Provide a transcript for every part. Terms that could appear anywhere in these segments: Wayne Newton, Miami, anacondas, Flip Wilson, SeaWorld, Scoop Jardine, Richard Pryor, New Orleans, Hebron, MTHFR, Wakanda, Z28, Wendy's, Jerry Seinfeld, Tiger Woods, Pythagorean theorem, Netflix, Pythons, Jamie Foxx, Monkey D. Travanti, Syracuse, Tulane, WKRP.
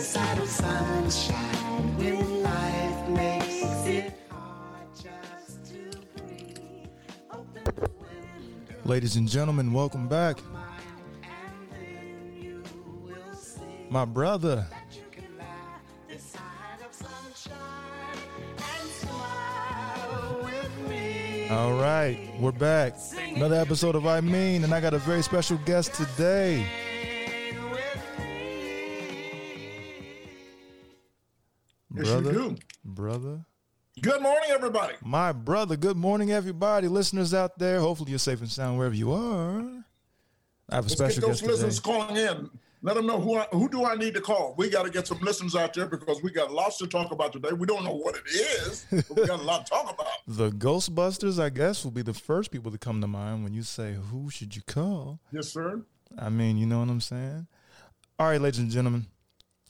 other side of sunshine, when life makes it hard just to breathe. Open the window. Ladies and gentlemen, welcome back. My brother. All right, we're back. Another episode of I Mean, and I got a very special guest today. Brother. Good morning, everybody. My brother, good morning, everybody. Listeners out there, hopefully you're safe and sound wherever you are. I have a special guest today. Let's get those listeners calling in. Let them know who do I need to call. We got to get some listeners out there because we got lots to talk about today. We don't know what it is, but we got a lot to talk about. The Ghostbusters, I guess, will be the first people to come to mind when you say, who should you call? Yes, sir. I mean, you know what I'm saying? All right, ladies and gentlemen,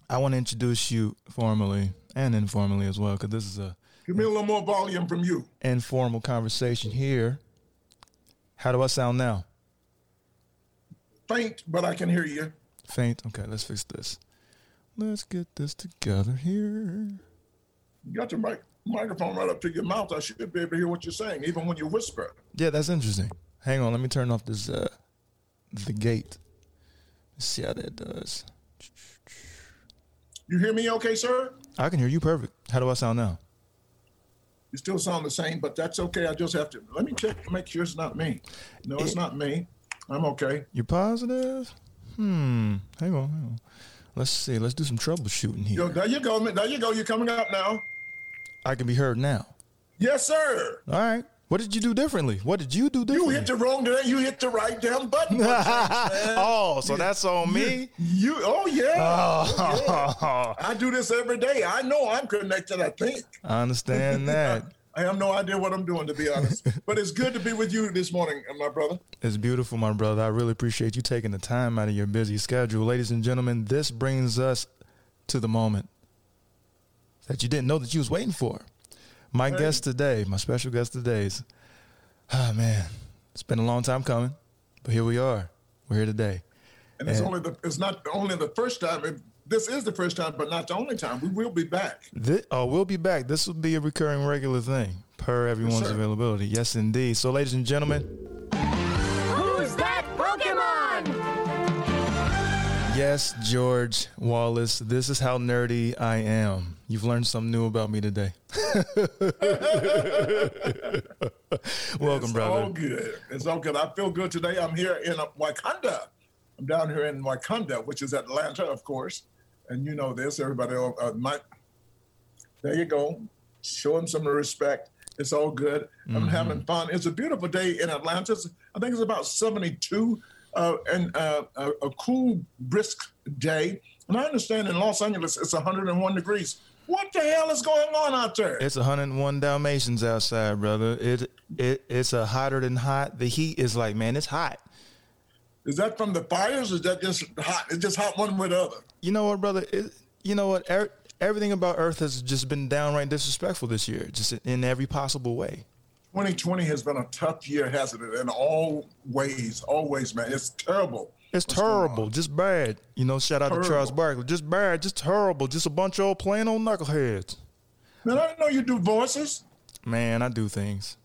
I want to introduce you formally and informally as well, because this is a... Give me a little more volume from you. Informal conversation here. How do I sound now? Faint, but I can hear you. Faint. Okay, let's fix this. Let's get this together here. You got your microphone right up to your mouth. I should be able to hear what you're saying, even when you whisper. Yeah, that's interesting. Hang on, let me turn off this the gate. Let's see how that does. You hear me okay, sir? I can hear you perfect. How do I sound now? You still sound the same, but that's okay. I just have to let me check to make sure it's not me. No, it's not me. I'm okay. You're positive? Hang on. Let's see. Let's do some troubleshooting here. Yo, there you go. You're coming up now. I can be heard now. Yes, sir. All right. What did you do differently? You hit the wrong damn. You hit the right damn button. So that's on me. Oh yeah. I do this every day. I know I'm connected. I think. I understand that. I have no idea what I'm doing, to be honest. But it's good to be with you this morning, my brother. It's beautiful, my brother. I really appreciate you taking the time out of your busy schedule. Ladies and gentlemen, this brings us to the moment that you didn't know that you was waiting for. My special guest today is, it's been a long time coming, but here we are. We're here today. This is the first time, but not the only time. We will be back. We'll be back. This will be a recurring regular thing per everyone's availability. Yes, indeed. So, ladies and gentlemen. Who's that Pokemon? Yes, George Wallace. This is how nerdy I am. You've learned something new about me today. Welcome, brother. All good. It's all good. I feel good today. I'm here in Wakanda. I'm down here in Wakanda, which is Atlanta, of course. And you know this, everybody. There you go. Show him some respect. It's all good. I'm having fun. It's a beautiful day in Atlanta. I think it's about 72 and a cool, brisk day. And I understand in Los Angeles, it's 101 degrees. What the hell is going on out there? It's 101 Dalmatians outside, brother. It's a hotter than hot. The heat is like, man, it's hot. Is that from the fires, or is that just hot? It's just hot one with the other. You know what, brother? Everything about Earth has just been downright disrespectful this year, just in every possible way. 2020 has been a tough year, hasn't it? In all ways, always, man. It's terrible. It's terrible, just bad. You know, shout out to Charles Barkley. Just bad, just terrible, just a bunch of old plain old knuckleheads. Man, I didn't know you do voices. Man, I do things.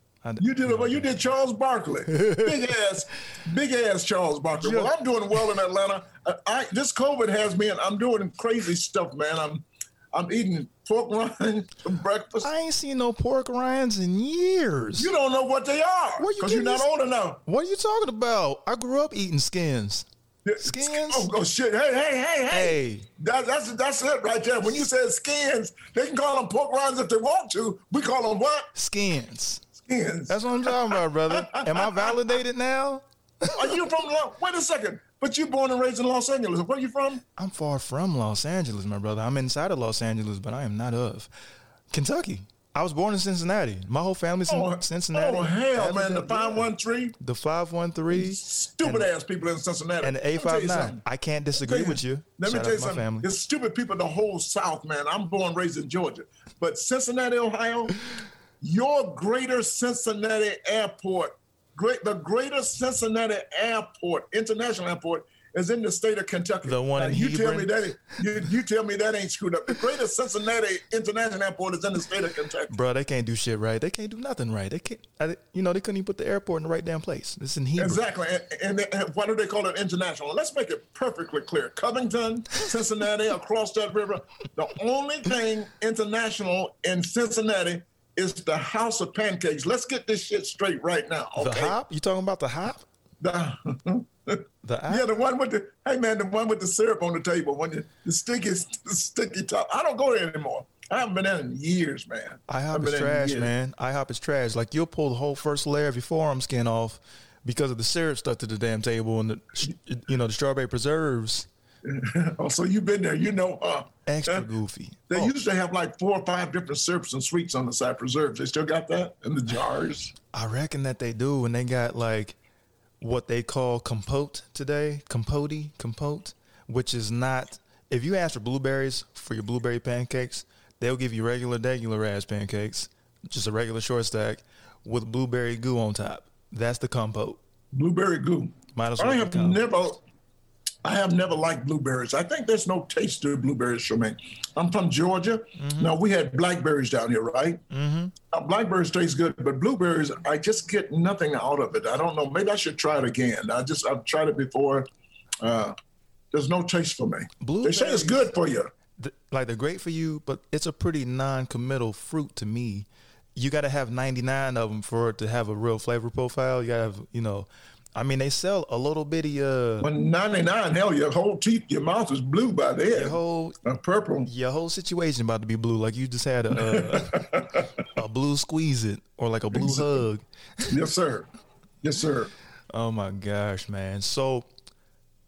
You did Charles Barkley, big ass Charles Barkley. Well, I'm doing well in Atlanta. This COVID has me, and I'm doing crazy stuff, man. I'm eating pork rinds for breakfast. I ain't seen no pork rinds in years. You don't know what they are because you're not old enough. What are you talking about? I grew up eating skins. Skins? Oh shit! Hey! That's it right there. When you said skins, they can call them pork rinds if they want to. We call them what? Skins. Yes. That's what I'm talking about, brother. Am I validated now? Are you from... Wait a second. But you born and raised in Los Angeles. Where are you from? I'm far from Los Angeles, my brother. I'm inside of Los Angeles, but I am not of Kentucky. I was born in Cincinnati. My whole family's in Cincinnati. Oh, hell, man. The 513? The 513. Stupid-ass people in Cincinnati. And the 859. I can't disagree with you. Let me tell you something. Family. It's stupid people in the whole South, man. I'm born and raised in Georgia. But Cincinnati, Ohio... Your greater Cincinnati airport, the greater Cincinnati airport, international airport, is in the state of Kentucky. The one in Hebron. You tell me that ain't screwed up. The greatest Cincinnati International Airport is in the state of Kentucky. Bro, they can't do shit right. They can't do nothing right. They can't. They couldn't even put the airport in the right damn place. It's in Hebron. Exactly. And why do they call it international? Let's make it perfectly clear. Covington, Cincinnati, across that river. The only thing international in Cincinnati is the House of Pancakes. Let's get this shit straight right now. Okay? The hop? You talking about the hop? The one with the syrup on the table, when the sticky top. I don't go there anymore. I haven't been there in years, man. IHOP is trash, man. IHOP is trash. Like, you'll pull the whole first layer of your forearm skin off because of the syrup stuck to the damn table and the strawberry preserves. Oh, so you've been there, extra goofy. They used to have like 4 or 5 different syrups and sweets on the side, preserves. They still got that in the jars? I reckon that they do, and they got like what they call compote today, compote, which is not, if you ask for blueberries for your blueberry pancakes, they'll give you regular ass pancakes, just a regular short stack with blueberry goo on top. That's the compote. Blueberry goo. Might as well. I have never liked blueberries. I think there's no taste to blueberries for me. I'm from Georgia. Mm-hmm. Now, we had blackberries down here, right? Mm-hmm. Now, blackberries taste good, but blueberries, I just get nothing out of it. I don't know. Maybe I should try it again. I've tried it before. There's no taste for me. They say it's good for you. They're great for you, but it's a pretty non-committal fruit to me. You got to have 99 of them for it to have a real flavor profile. You got to have, I mean, they sell a little bitty. 99, hell, your whole teeth, your mouth is blue by then. Your whole purple. Your whole situation about to be blue, like you just had a blue squeeze it or like a blue hug. Yes, sir. Yes, sir. Oh my gosh, man! So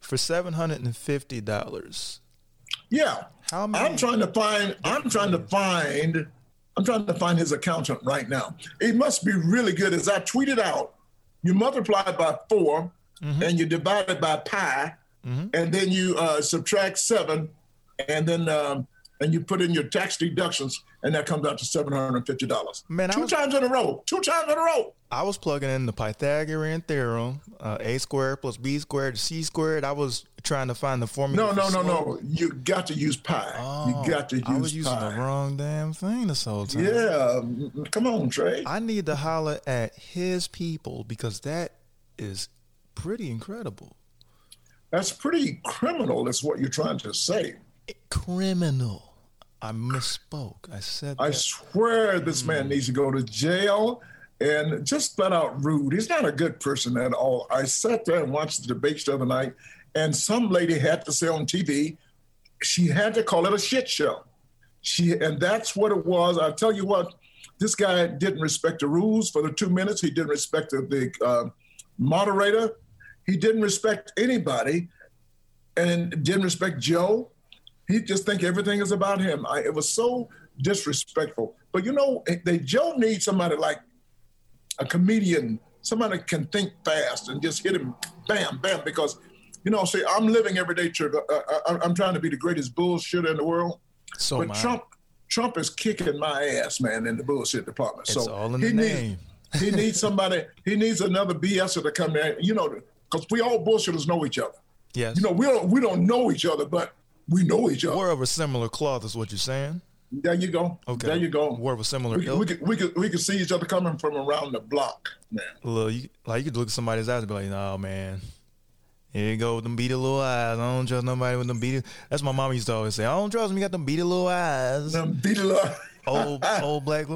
for $750, yeah. How many? I'm trying to find his accountant right now. It must be really good, as I tweeted out. You multiply it by 4, mm-hmm. and you divide it by pi, mm-hmm. and then you subtract 7, and then and you put in your tax deductions, and that comes out to $750. Man, Two times in a row. I was plugging in the Pythagorean theorem, a squared plus b squared to c squared. I was trying to find the formula. No. You got to use pi. Oh, you got to use pi. I was using the wrong damn thing this whole time. Yeah, come on, Trey. I need to holler at his people because that is pretty incredible. That's pretty criminal is what you're trying to say. Criminal. I misspoke. I said that. I swear this man needs to go to jail. And just flat out rude. He's not a good person at all. I sat there and watched the debates the other night, and some lady had to say on TV, she had to call it a shit show. And that's what it was. I tell you what, this guy didn't respect the rules for the 2 minutes. He didn't respect the moderator. He didn't respect anybody, and didn't respect Joe. He just think everything is about him. It was so disrespectful. But Joe needs somebody like a comedian, somebody can think fast and just hit him, bam, bam, because, I'm living every day, I'm trying to be the greatest bullshitter in the world. So but Trump is kicking my ass, man, in the bullshit department. It's all in the name. He needs somebody, he needs another BSer to come in, because we all bullshitters know each other. Yes. We don't know each other, but we know each other. We're of a similar cloth is what you're saying. There you go. Okay. There you go. We're of a similar ilk. We could see each other coming from around the block, man. Look, you could look at somebody's eyes and be like, "No, man, here you go with them beady little eyes. I don't trust nobody with them beady." That's what my mom used to always say. I don't trust them. You got them beady little eyes. Them beady little old black.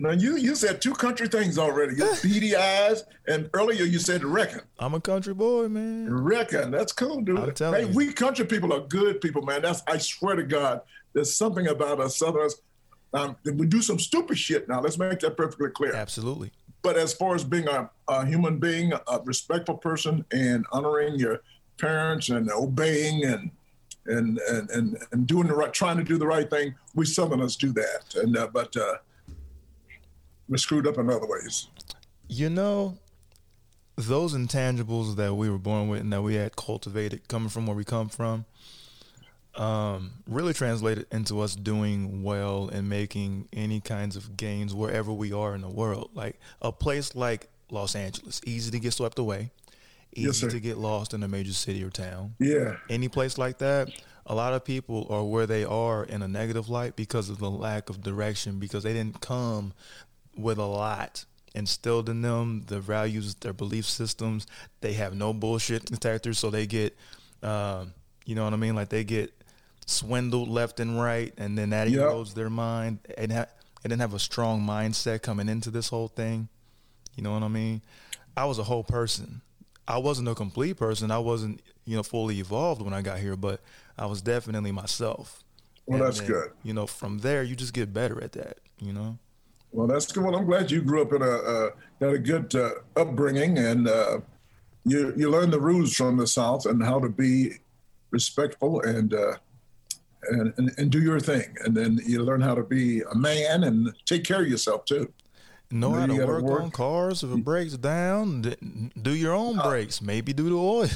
Now you said 2 country things already. You beady eyes, and earlier you said reckon. I'm a country boy, man. Reckon. That's cool, dude. I'm telling you. We country people are good people, man. I swear to God. There's something about us Southerners. We do some stupid shit now. Let's make that perfectly clear. Absolutely. But as far as being a human being, a respectful person, and honoring your parents and obeying and doing the right, trying to do the right thing, we Southerners do that. And but we're screwed up in other ways. Those intangibles that we were born with and that we had cultivated, coming from where we come from. Really translated into us doing well and making any kinds of gains wherever we are in the world. Like a place like Los Angeles, easy to get swept away, easy to get lost in a major city or town. Yeah. Any place like that, a lot of people are where they are in a negative light because of the lack of direction, because they didn't come with a lot instilled in them, their values, their belief systems. They have no bullshit detectors, so they get, you know what I mean? Like, they get swindled left and right, and then that erodes their mind. And they didn't have a strong mindset coming into this whole thing. You know what I mean? I was a whole person. I wasn't a complete person. I wasn't, you know, fully evolved when I got here, but I was definitely myself. Well, and that's good. You know, from there, you just get better at that, you know? Well, that's good. Well, I'm glad you grew up in a good upbringing, and you learned the rules from the South and how to be respectful and do your thing. And then you learn how to be a man and take care of yourself, too. Know how to work on cars. If it breaks down, do your own brakes. Maybe do the oil.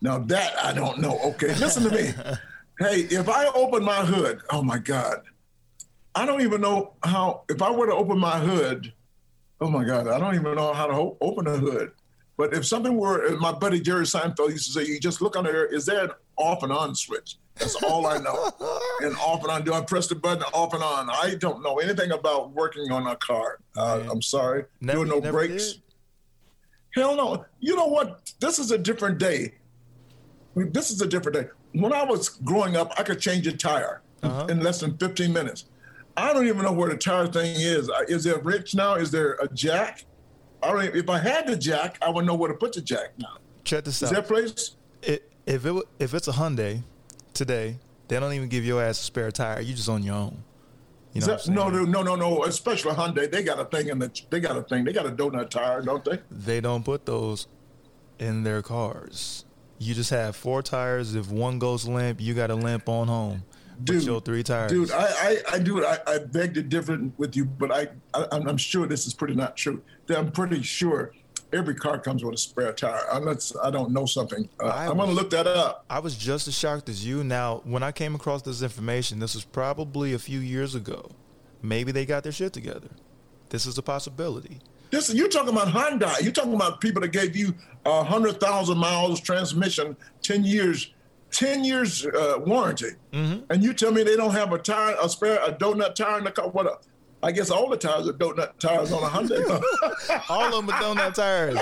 Now that I don't know. Okay, listen to me. Hey, if I open my hood, oh, my God. I don't even know how, if I were to open my hood, oh, my God, I don't even know how to open a hood. But if something were, my buddy Jerry Seinfeld used to say, you just look under here, is there an off and on switch? That's all I know. And off and on, do I press the button off and on? I don't know anything about working on a car. I'm sorry. Doing no brakes. Hell no. You know what? This is a different day. This is a different day. When I was growing up, I could change a tire in less than 15 minutes. I don't even know where the tire thing is. Is there a wrench now? Is there a jack? I don't even, if I had the jack, I wouldn't know where to put the jack now. Check this out. Is that place? If it's a Hyundai today, they don't even give your ass a spare tire. You just on your own. You know that, no. Especially Hyundai, they got a thing They got a donut tire, don't they? They don't put those in their cars. You just have four tires. If one goes limp, you got a limp on home. Dude, your three tires. Dude, I beg to differ with you, but I'm sure this is not true. I'm pretty sure every car comes with a spare tire, unless I don't know something. I'm going to look that up. I was just as shocked as you. Now, when I came across this information, this was probably a few years ago. Maybe they got their shit together. This is a possibility. You're talking about Hyundai. You're talking about people that gave you 100,000 miles transmission, 10 years warranty, and you tell me they don't have a donut tire in the car? What? I guess all the tires are donut tires on a Hyundai. All of them are donut tires.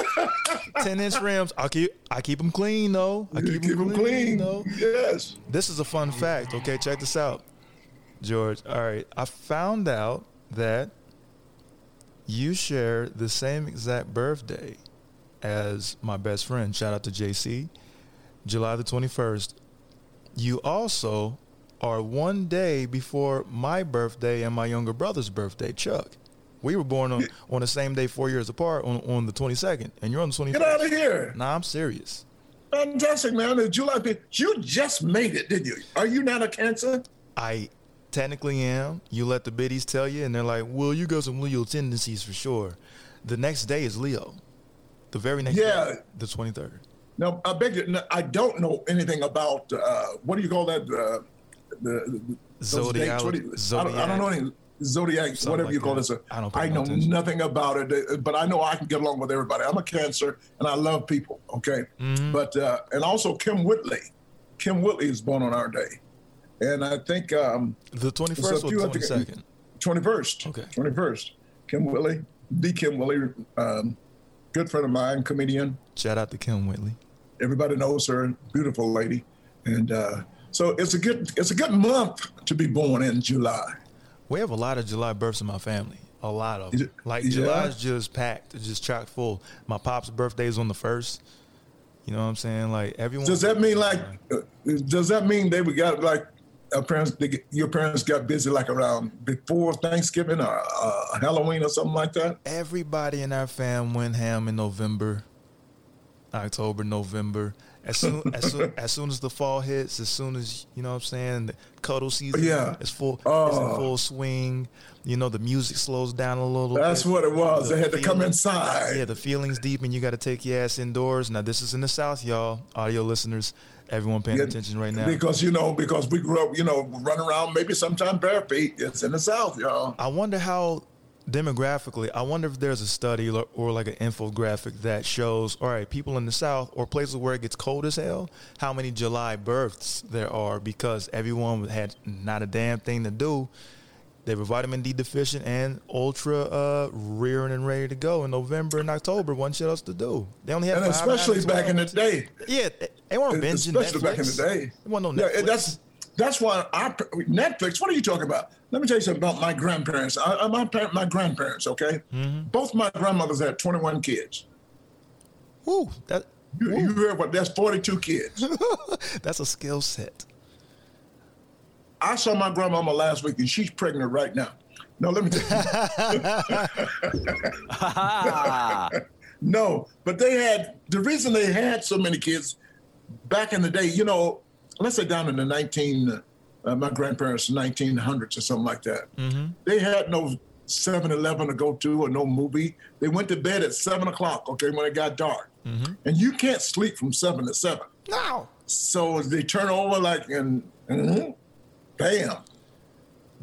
10-inch rims. I keep them clean though. I keep them clean though. Yes. This is a fun fact. Okay, check this out, George. All right, I found out that you share the same exact birthday as my best friend. Shout out to JC, July the 21st. You also are one day before my birthday and my younger brother's birthday, Chuck. We were born on the same day, 4 years apart, on the 22nd, and you're on the 21st. Get out of here. Nah, I'm serious. Fantastic, man. It's July. You just made it, didn't you? Are you not a Cancer? I technically am. You let the biddies tell you, and they're like, well, you got some Leo tendencies for sure. The next day is Leo. The very next day, the 23rd. Now, I beg you, I don't know anything about, what do you call that? Zodiac. I don't know any Zodiac, something whatever like you call this. I know nothing about it, but I know I can get along with everybody. I'm a Cancer, and I love people, okay? Mm-hmm. But, and also Kim Whitley. Kim Whitley is born on our day. And I think... the 21st or 22nd? 21st. Okay. 21st. Kim Whitley. The Kim Whitley, good friend of mine, comedian. Shout out to Kim Whitley. Everybody knows her, beautiful lady, and so it's a good month to be born in July. We have a lot of July births in my family. A lot of them. July's just packed, it's just chock full. My pop's birthday is on the 1st. You know what I'm saying? Like everyone. Does that mean they got like our parents? Your parents got busy like around before Thanksgiving or Halloween or something like that? Everybody in our fam went ham in November. October, November. As soon as the fall hits, as soon as, you know what I'm saying, the cuddle season is full. It's in full swing. You know, the music slows down a little bit. That's what it was. They had to come inside. Yeah, the feeling's deep, and you got to take your ass indoors. Now, this is in the South, y'all. Audio listeners, everyone paying attention right now. Because we grew up, running around, maybe sometimes bare feet. It's in the South, y'all. I wonder how demographically, I wonder if there's a study or like an infographic that shows, all right, people in the South or places where it gets cold as hell, how many July births there are, because everyone had not a damn thing to do. They were vitamin D deficient and ultra rearing and ready to go in November and October. One shit else to do. They only had and especially back in the day. Yeah, they weren't binging Netflix. Especially back in the day. There wasn't no Netflix. Yeah, that's why Netflix. What are you talking about? Let me tell you something about my grandparents. My grandparents. Okay, mm-hmm. Both my grandmothers had 21 kids. Woo! You heard what? That's 42 kids. That's a skill set. I saw my grandmama last week, and she's pregnant right now. No, let me tell you. No, but they had, the reason they had so many kids back in the day, you know, let's say down in the my grandparents, 1900s or something like that. Mm-hmm. They had no 7-Eleven to go to or no movie. They went to bed at 7 o'clock, okay, when it got dark. Mm-hmm. And you can't sleep from 7 to 7. No. So they turn over like, and bam.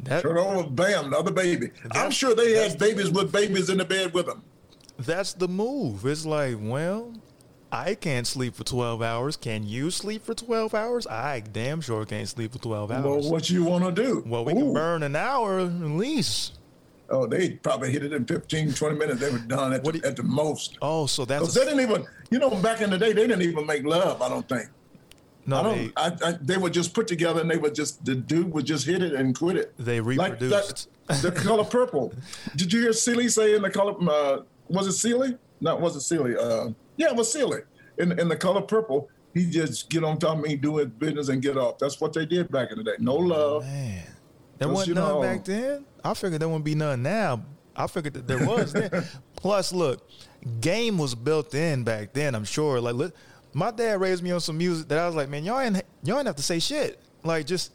Turn over, bam, another baby. I'm sure they had babies with babies in the bed with them. That's the move. It's like, well, I can't sleep for 12 hours. Can you sleep for 12 hours? I damn sure can't sleep for 12 hours. Well, what you want to do? Well, we can burn an hour at least. Oh, they probably hit it in 15, 20 minutes. They were done at the most. Oh, so that's... Because they didn't even... You know, back in the day, they didn't even make love, I don't think. No, they were just put together, and they were just, the dude would just hit it and quit it. They reproduced. Like The Color Purple. Did you hear Seeley say in The Color? Was it Seeley? No, it wasn't Seeley. Yeah, it was Seeley in The Color Purple. He just get on top of me, do his business, and get off. That's what they did back in the day. No love. Man, there wasn't none back then. I figured there wouldn't be none now. I figured that there was then. Plus, look, game was built in back then. I'm sure. Like, look. My dad raised me on some music that I was like, man, y'all ain't have to say shit. Like, just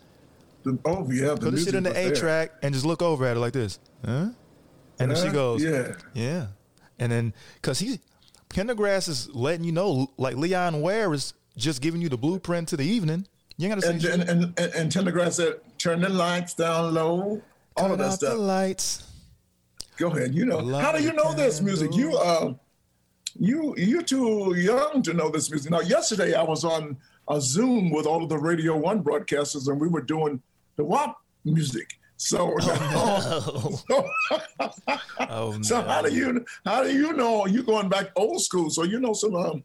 put the shit in the A-track and just look over at her like this. Huh? And then she goes, yeah. And then, because Pendergrass is letting you know, like Leon Ware is just giving you the blueprint to the evening. You ain't got to say shit. And Pendergrass said, turn the lights down low. All of that stuff. Turn the lights. Go ahead. You know. How do you know this music? You're too young to know this music. Now, yesterday I was on a Zoom with all of the Radio 1 broadcasters, and we were doing the WAP music. How do you know you're going back old school? So you know some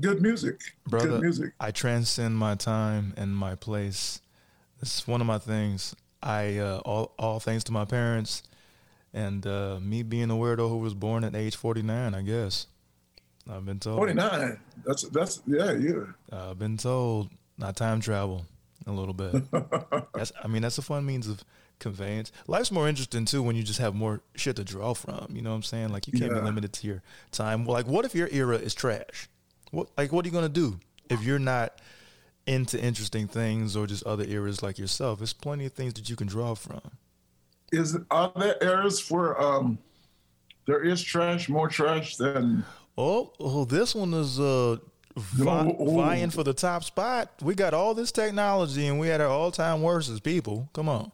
good music. Brother, good music. I transcend my time and my place. It's one of my things. I all thanks to my parents and me being a weirdo who was born at age 49, I guess. I've been told 49. That's yeah. I've been told I time travel a little bit. That's a fun means of conveyance. Life's more interesting too when you just have more shit to draw from. You know what I'm saying? Like you can't be limited to your time. Like, what if your era is trash? What are you gonna do if you're not into interesting things or just other eras like yourself? There's plenty of things that you can draw from. Are there eras where there is trash, more trash than? Oh, this one is vying for the top spot. We got all this technology, and we had our all-time worst as people. Come on.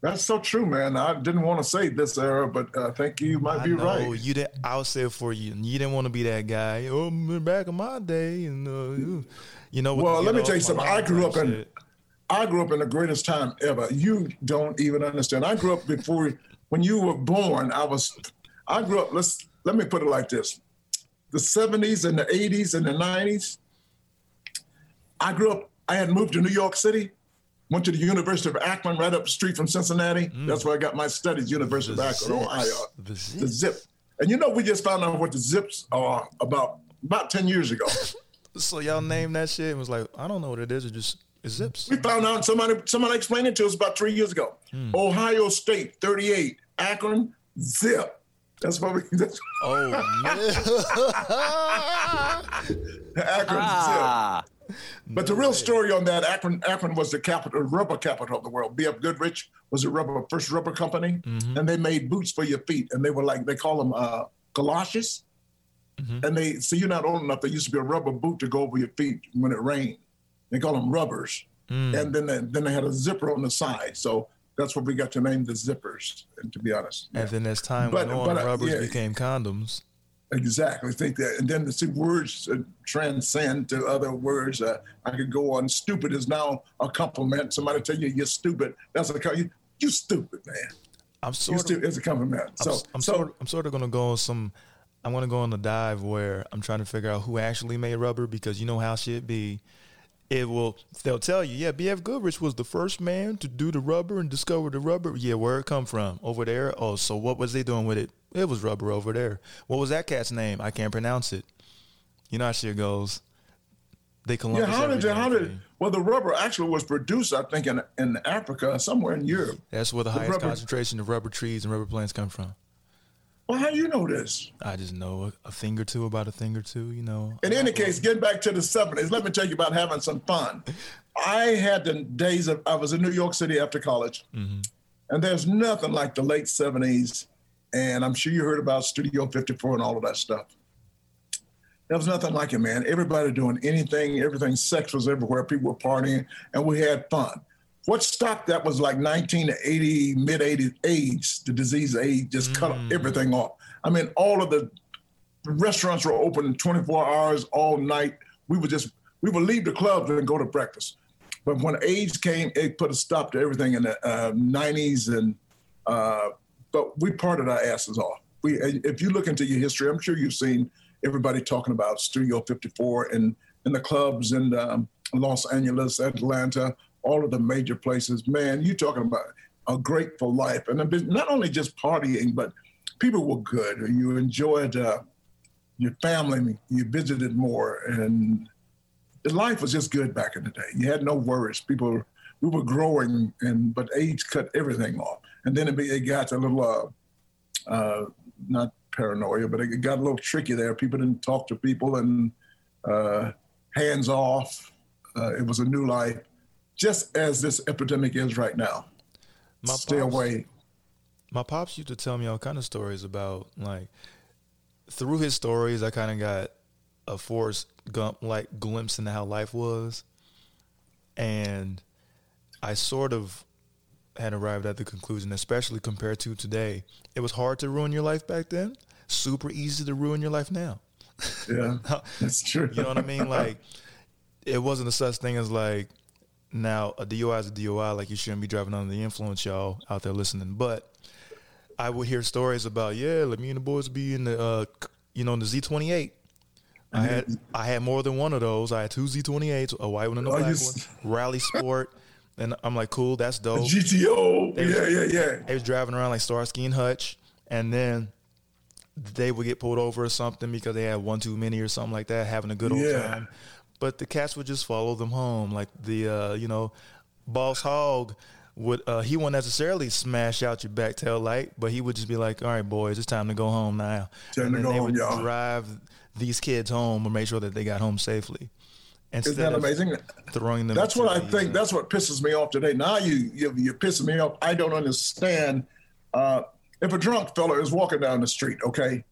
That's so true, man. I didn't want to say this era, but I think you might be right. Oh, you didn't. I'll say it for you. You didn't want to be that guy. Oh, back in my day, and you know. Well, let me tell you something. I grew up in the greatest time ever. You don't even understand. I grew up before when you were born. I grew up. Let me put it like this: the 70s and the 80s and the 90s. I grew up. I had moved to New York City, went to the University of Akron, right up the street from Cincinnati. Mm. That's where I got my studies. University of Akron, Ohio. The zip. And you know, we just found out what the zips are about 10 years ago. So y'all named that shit and was like, I don't know what it is. It just. Zips. We found out somebody explained it to us about 3 years ago. Hmm. Ohio State 38, Akron zip. That's what we. Oh man! Akron zip. But the real story on that, Akron was the rubber capital of the world. B.F. Goodrich was the first rubber company, mm-hmm. and they made boots for your feet, and they were like they call them galoshes. Mm-hmm. And you're not old enough. There used to be a rubber boot to go over your feet when it rained. They call them rubbers. Mm. And then they had a zipper on the side. So that's what we got to name the zippers, to be honest. And then as time went on, rubbers became condoms. Exactly. Think that, and then the words transcend to other words. I could go on. Stupid is now a compliment. Somebody tell you you're stupid. That's you stupid, man. It's a compliment. I'm sort of going to go on some. I'm going to go on a dive where I'm trying to figure out who actually made rubber, because you know how shit be. They'll tell you, B.F. Goodrich was the first man to do the rubber and discover the rubber. Yeah, where it come from? Over there? Oh, so what was they doing with it? It was rubber over there. What was that cat's name? I can't pronounce it. You know how shit goes. They Columbus. Yeah, well, the rubber actually was produced, I think, in Africa, somewhere in Europe. That's where the highest concentration of rubber trees and rubber plants come from. Well, how do you know this? I just know a thing or two about a thing or two, you know. In any case, getting back to the 70s, let me tell you about having some fun. I had the days of, I was in New York City after college, and there's nothing like the late 70s, and I'm sure you heard about Studio 54 and all of that stuff. There was nothing like it, man. Everybody doing anything, everything. Sex was everywhere. People were partying, and we had fun. What stopped that was like 1980, mid-80s AIDS, the disease AIDS just cut everything off. I mean, all of the restaurants were open 24 hours all night. We would leave the clubs and go to breakfast. But when AIDS came, it put a stop to everything in the 90s. But we parted our asses off. If you look into your history, I'm sure you've seen everybody talking about Studio 54 and the clubs in Los Angeles, Atlanta, all of the major places. Man, you're talking about a grateful life. And not only just partying, but people were good. You enjoyed your family. You visited more. And the life was just good back in the day. You had no worries. We were growing, but AIDS cut everything off. And then it got a little, not paranoia, but it got a little tricky there. People didn't talk to people and hands off. It was a new life. Just as this epidemic is right now, stay away. My pops used to tell me all kind of stories about, like, through his stories, I kind of got a Forrest Gump-like glimpse into how life was. And I sort of had arrived at the conclusion, especially compared to today, it was hard to ruin your life back then, super easy to ruin your life now. Yeah, that's true. You know what I mean? Like, it wasn't a such thing as, like, now, a DUI is a DUI, like you shouldn't be driving under the influence, y'all out there listening. But I would hear stories about, let me and the boys be in the, in the Z28. I had more than one of those. I had two Z28s, a white one and a black one, Rally Sport. And I'm like, cool, that's dope. GTO. They was driving around like Starsky and Hutch. And then they would get pulled over or something because they had one too many or something like that, having a good old time. But the cats would just follow them home. Like the, Boss Hog would, he wouldn't necessarily smash out your back tail light, but he would just be like, all right, boys, it's time to go home now. They would drive these kids home and make sure that they got home safely. Isn't that amazing? Throwing them. That's what I think. That's what pisses me off today. Now you're pissing me off. I don't understand. If a drunk fella is walking down the street, okay,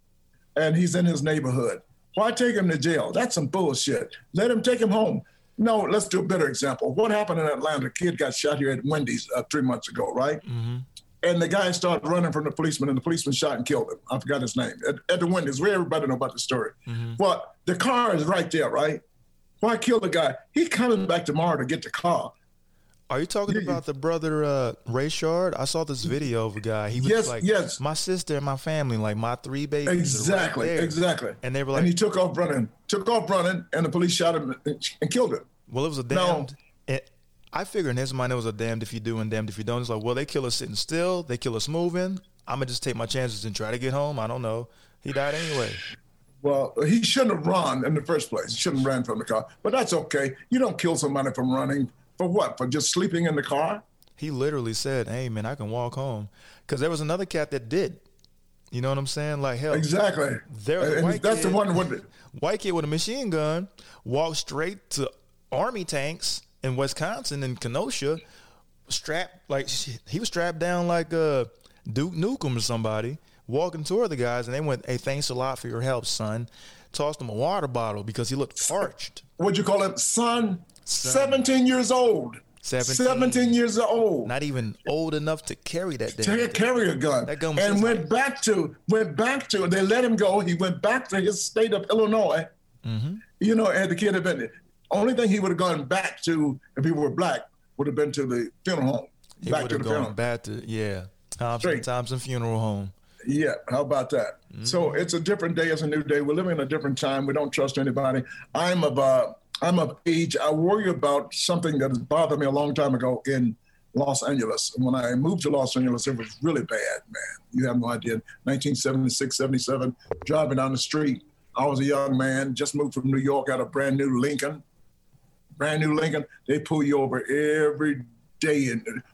and he's in his neighborhood, why take him to jail? That's some bullshit. Let him take him home. No, let's do a better example. What happened in Atlanta? A kid got shot here at Wendy's 3 months ago, right? Mm-hmm. And the guy started running from the policeman, and the policeman shot and killed him. I forgot his name. At the Wendy's, where everybody know about the story. Mm-hmm. Well, the car is right there, right? Why kill the guy? He coming back tomorrow to get the car. Are you talking about the brother Rayshard? I saw this video of a guy. He was my sister and my family, like my three babies. Exactly, right there. Exactly. And they were like, and he took off running, and the police shot him and killed him. Well, it was a damned. No. I figure in his mind it was a damned if you do and damned if you don't. It's like, well, they kill us sitting still, they kill us moving. I'm gonna just take my chances and try to get home. I don't know. He died anyway. Well, he shouldn't have run in the first place. He shouldn't have ran from the car. But that's okay. You don't kill somebody from running. For what? For just sleeping in the car? He literally said, hey, man, I can walk home. Because there was another cat that did. You know what I'm saying? Like, hell. Exactly. White kid with a machine gun walked straight to Army tanks in Wisconsin in Kenosha, strapped, like, he was strapped down like Duke Nukem or somebody, walking toward the guys, and they went, hey, thanks a lot for your help, son. Tossed him a water bottle because he looked parched. What'd you call him? Son? 17 years old. 17 years old. Not even old enough to carry that damn gun. Carry a gun. That gun was and went back to, they let him go. He went back to his state of Illinois. Mm-hmm. You know, and the kid had been, only thing he would have gone back to if he were black would have been to the funeral home. He would have gone back to, yeah, Thompson Funeral Home. Yeah, how about that? Mm-hmm. So it's a different day. It's a new day. We're living in a different time. We don't trust anybody. I'm of age. I worry about something that has bothered me a long time ago in Los Angeles. When I moved to Los Angeles, it was really bad, man. You have no idea. 1976, 77, driving down the street. I was a young man, just moved from New York, got a brand new Lincoln. They pull you over every day,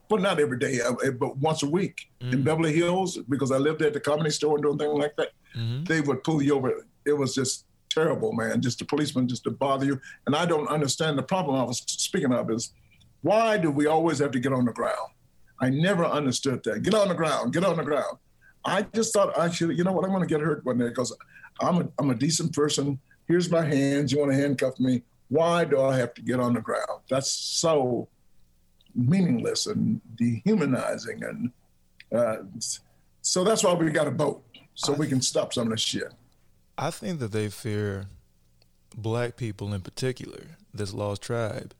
but not every day, but once a week. Mm-hmm. In Beverly Hills, because I lived at the comedy store and doing things like that, mm-hmm. they would pull you over. It was just terrible, man, just the policeman just to bother you. And I don't understand the problem I was speaking of is why do we always have to get on the ground? I never understood that. Get on the ground. I just thought, actually, you know what? I'm going to get hurt one day because I'm a decent person. Here's my hands. You want to handcuff me? Why do I have to get on the ground? That's so meaningless and dehumanizing. And so that's why we got a vote, so we can stop some of this shit. I think that they fear black people in particular, this lost tribe,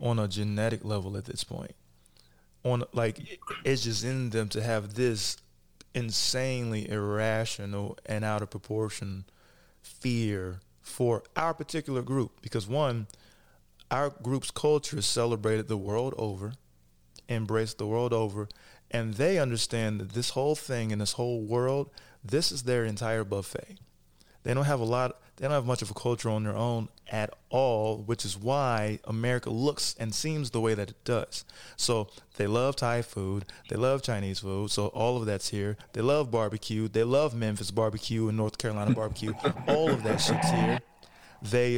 on a genetic level at this point. It's just in them to have this insanely irrational and out of proportion fear for our particular group. Because one, our group's culture is celebrated the world over, embraced the world over, and they understand that this whole thing and this whole world, this is their entire buffet. They don't have much of a culture on their own at all, which is why America looks and seems the way that it does. So they love Thai food. They love Chinese food. So all of that's here. They love barbecue. They love Memphis barbecue and North Carolina barbecue. All of that shit's here. They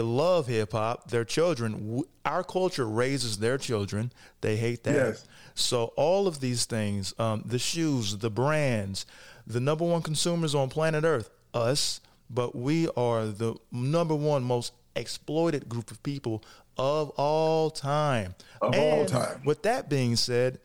love hip hop. Their children, our culture raises their children. They hate that. Yes. So all of these things, the shoes, the brands, the number one consumers on planet Earth, us, but we are the number one most exploited group of people of all time. With that being said,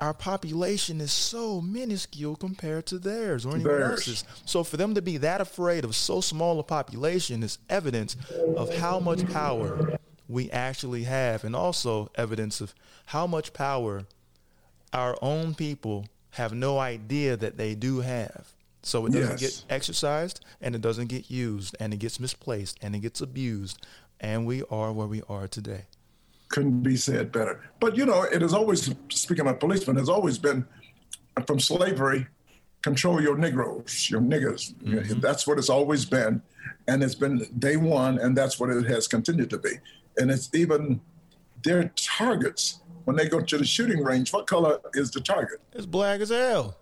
our population is so minuscule compared to theirs or anyone else's. So for them to be that afraid of so small a population is evidence of how much power we actually have, and also evidence of how much power our own people have no idea that they do have. So it doesn't get exercised, and it doesn't get used, and it gets misplaced, and it gets abused, and we are where we are today. Couldn't be said better. But, you know, it has always, speaking of policemen, has always been, from slavery, control your Negroes, your niggas. Mm-hmm. That's what it's always been, and it's been day one, and that's what it has continued to be. And it's even their targets, when they go to the shooting range, what color is the target? It's black as hell.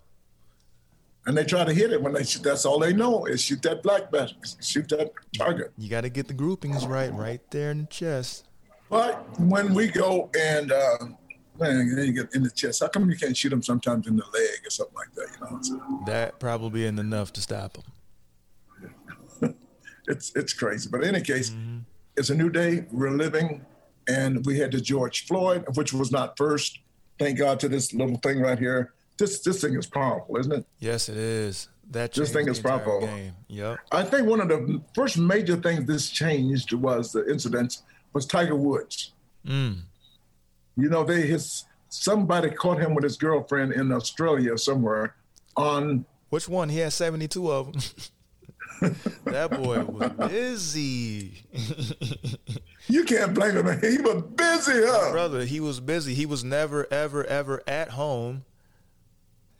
And they try to hit it when they shoot. That's all they know is shoot that black bastard, shoot that target. You got to get the groupings right there in the chest. But when we go and you get in the chest, how come you can't shoot them sometimes in the leg or something like that? You know what I'm saying? That probably isn't enough to stop them. It's crazy, but in any case, mm-hmm. It's a new day. We're living, and we had the George Floyd, which was not first. Thank God to this little thing right here. This thing is powerful, isn't it? Yes, it is. This thing is powerful. Yep. I think one of the first major things this changed was the incidents was Tiger Woods. Mm. You know, somebody caught him with his girlfriend in Australia somewhere on... Which one? He had 72 of them. That boy was busy. You can't blame him. He was busy, huh? Brother, he was busy. He was never, ever, ever at home.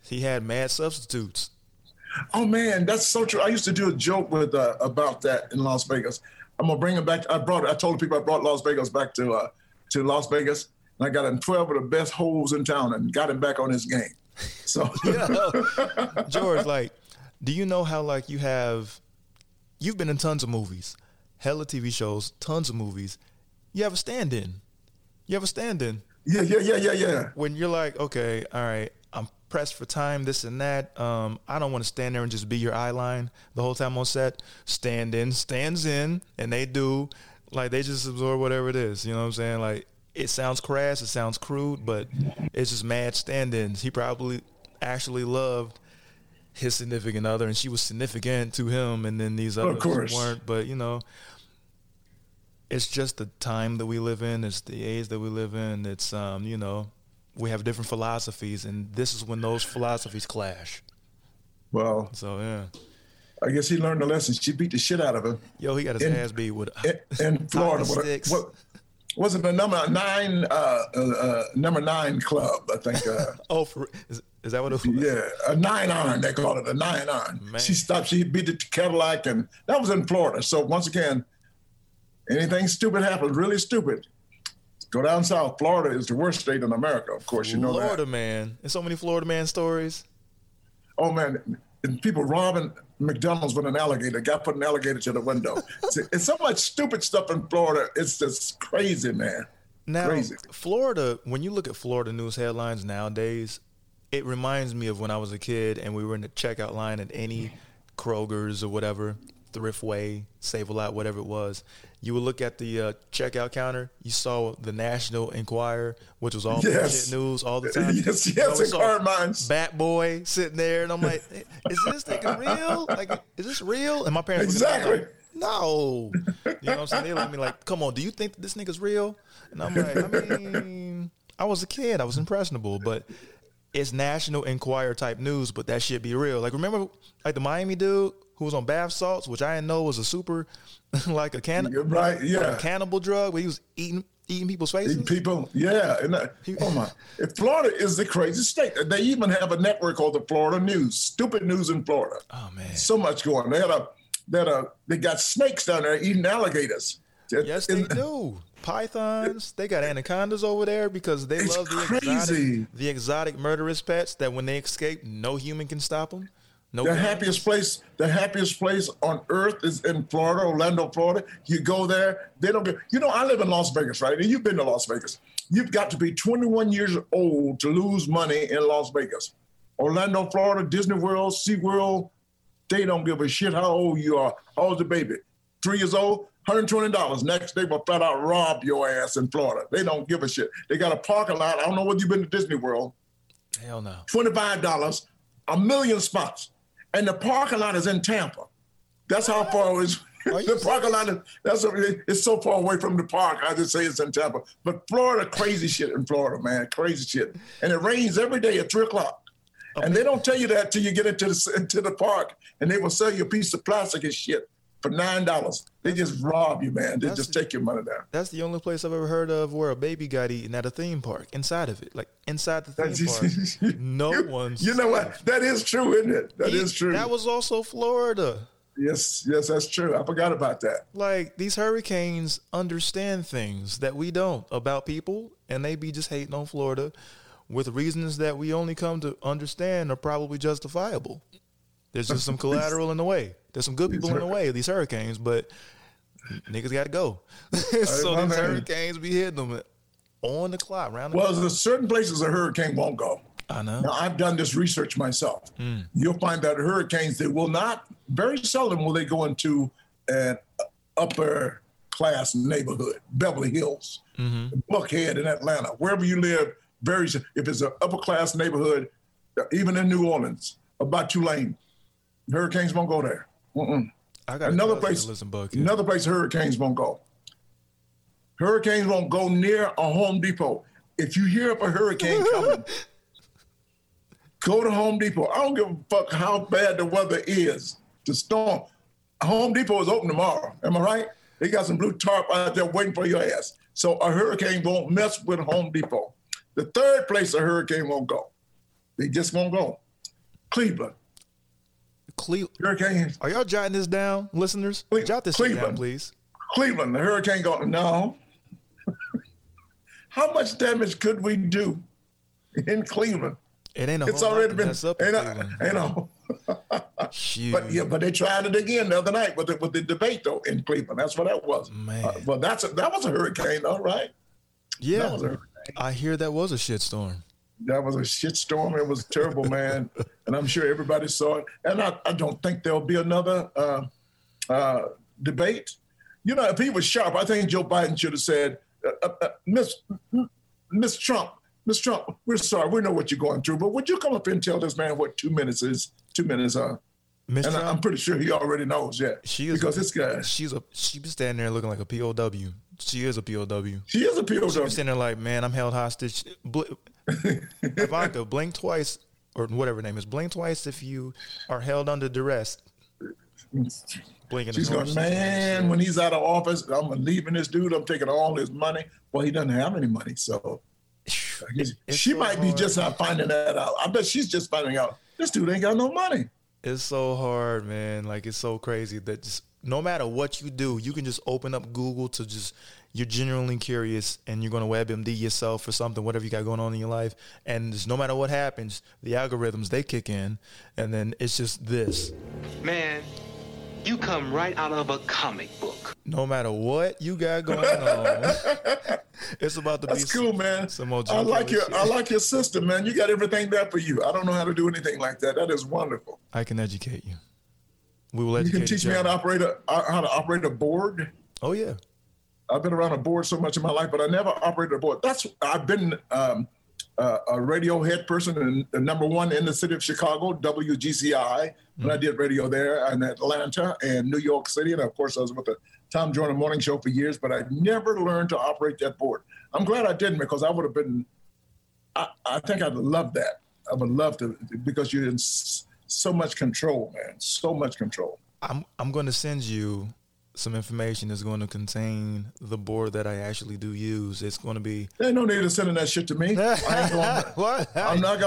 He had mad substitutes. Oh, man, that's so true. I used to do a joke with about that in Las Vegas. I'm going to bring him back. I told the people I brought Las Vegas back to Las Vegas, and I got him 12 of the best holes in town and got him back on his game. So, George, do you know how, you've been in tons of movies, hella TV shows, tons of movies. You have a stand-in. Yeah. When you're like, okay, all right, I'm pressed for time, this and that. I don't want to stand there and just be your eye line the whole time on set. Stands in, and they do. They just absorb whatever it is. You know what I'm saying? it sounds crass, it sounds crude, but it's just mad stand-ins. He probably actually loved his significant other, and she was significant to him, and then these others weren't. But, you know, it's just the time that we live in. It's the age that we live in. It's, you know, we have different philosophies, and this is when those philosophies clash. Well, so, yeah. I guess he learned the lesson. She beat the shit out of him. Yo, he got his ass beat with in Florida. What was it, the number nine club? I think. Is that what it was? Yeah, a 9-iron. They call it a 9-iron. Man. She stopped. She beat the Cadillac, and that was in Florida. So once again, anything stupid happens, really stupid. Go down south. Florida is the worst state in America. Of course, you know that. Florida man, and so many Florida man stories. Oh man, and people robbing McDonald's with an alligator. Guy put an alligator to the window. It's so much stupid stuff in Florida. It's just crazy, man. Now, crazy. Florida, when you look at Florida news headlines nowadays, it reminds me of when I was a kid and we were in the checkout line at any Kroger's or whatever, Thriftway, Save-A-Lot, whatever it was. You would look at the checkout counter. You saw the National Enquirer, which was all bullshit news all the time. Yes, it reminds. Bat Boy sitting there, and I'm like, "Is this thing real? Like, is this real?" And my parents were like, "No," you know what I'm saying? They look at me like, "Come on, do you think that this nigga's real?" And I'm like, "I mean, I was a kid. I was impressionable, but." It's National Enquirer type news, but that shit be real. Like, remember, like, the Miami dude who was on bath salts, which I didn't know was a super, like, a cannibal drug where he was eating people's faces? Eating people, yeah. And Florida is the craziest state. They even have a network called the Florida News, stupid news in Florida. Oh, man. So much going on. They got snakes down there eating alligators. Yes, they do. Pythons, they got anacondas over there because they love the exotic murderous pets that when they escape, no human can stop them. The happiest place on earth is in Florida, Orlando, Florida. You go there, they don't get. You know, I live in Las Vegas, right? And you've been to Las Vegas. You've got to be 21 years old to lose money in Las Vegas. Orlando, Florida, Disney World, SeaWorld, they don't give a shit how old you are. How old's the baby? 3 years old? $120. Next, they will flat out rob your ass in Florida. They don't give a shit. They got a parking lot. I don't know whether you've been to Disney World. Hell no. $25, 1,000,000 spots. And the parking lot is in Tampa. That's how far it is. The parking lot it's so far away from the park. I just say it's in Tampa. But Florida, crazy shit in Florida, man. Crazy shit. And it rains every day at 3 o'clock. Okay. And they don't tell you that till you get into the park. And they will sell you a piece of plastic and shit. For $9, they just rob you, man. They just take your money down. That's the only place I've ever heard of where a baby got eaten at a theme park. Inside of it, like inside the theme park, no one's. You know what? That is true, isn't it? That is true. That was also Florida. Yes, that's true. I forgot about that. Like, these hurricanes understand things that we don't about people, and they be just hating on Florida with reasons that we only come to understand are probably justifiable. There's just some collateral in the way. There's some good people in the way of these hurricanes, but niggas got to go. So these hurricanes be hitting them on the clock, round the clock. Well, there's certain places a hurricane won't go. I know. Now, I've done this research myself. Mm. You'll find that hurricanes, they will not, very seldom will they go into an upper class neighborhood, Beverly Hills, Buckhead in Atlanta, wherever you live, if it's an upper class neighborhood, even in New Orleans, about Tulane, hurricanes won't go there. Mm-mm. I got another place hurricanes won't go. Hurricanes won't go near a Home Depot. If you hear of a hurricane coming, go to Home Depot. I don't give a fuck how bad the weather is. The storm. Home Depot is open tomorrow. Am I right? They got some blue tarp out there waiting for your ass. So a hurricane won't mess with Home Depot. The third place a hurricane won't go. They just won't go. Cleveland. Hurricanes. Are y'all jotting this down, listeners? Jot this shit down, please. Cleveland, the hurricane going, no. How much damage could we do in Cleveland? It ain't a It's already been, you know. But they tried it again the other night with the debate, though, in Cleveland. That's what that was. Man. Well, that was a hurricane, though, right? Yeah. That was a hurricane. I hear that was a shitstorm. That was a shitstorm. It was terrible, man. And I'm sure everybody saw it. And I don't think there'll be another debate. You know, if he was sharp, I think Joe Biden should have said, Miss Trump, we're sorry. We know what you're going through, but would you come up and tell this man what 2 minutes is? 2 minutes are. Ms. And Trump, I'm pretty sure he already knows, yeah. She is, because this guy, she was standing there looking like a POW. She is a POW. She is a POW. She was standing there like, man, I'm held hostage. Ivanka, blink twice, or whatever her name is. Blink twice if you are held under duress. Blinking. She's going, man, when he's out of office, I'm leaving this dude. I'm taking all his money. Well, he doesn't have any money, so she might be just not finding that out. I bet she's just finding out this dude ain't got no money. It's so hard, man. Like, it's so crazy that just no matter what you do, you can just open up Google to just, you're genuinely curious and you're going to WebMD yourself or something, whatever you got going on in your life. And just no matter what happens, the algorithms, they kick in. And then it's just this. Man, you come right out of a comic book. No matter what you got going on, it's about to be. That's cool, man. Some old I like your system, man. You got everything there for you. I don't know how to do anything like that. That is wonderful. I can educate you. We will educate you. You can teach me how to operate a board. Oh yeah, I've been around a board so much in my life, but I never operated a board. I've been a radio head person and number one in the city of Chicago, WGCI. When I did radio there in Atlanta and New York City. And of course, I was with the Tom Joyner Morning Show for years, but I never learned to operate that board. I'm glad I didn't, because I would have been, I think I'd love that. I would love to, because you're in so much control, man, so much control. I'm going to send you some information that's going to contain the board that I actually do use. It's going to be. There's no need to sending that shit to me. I'm not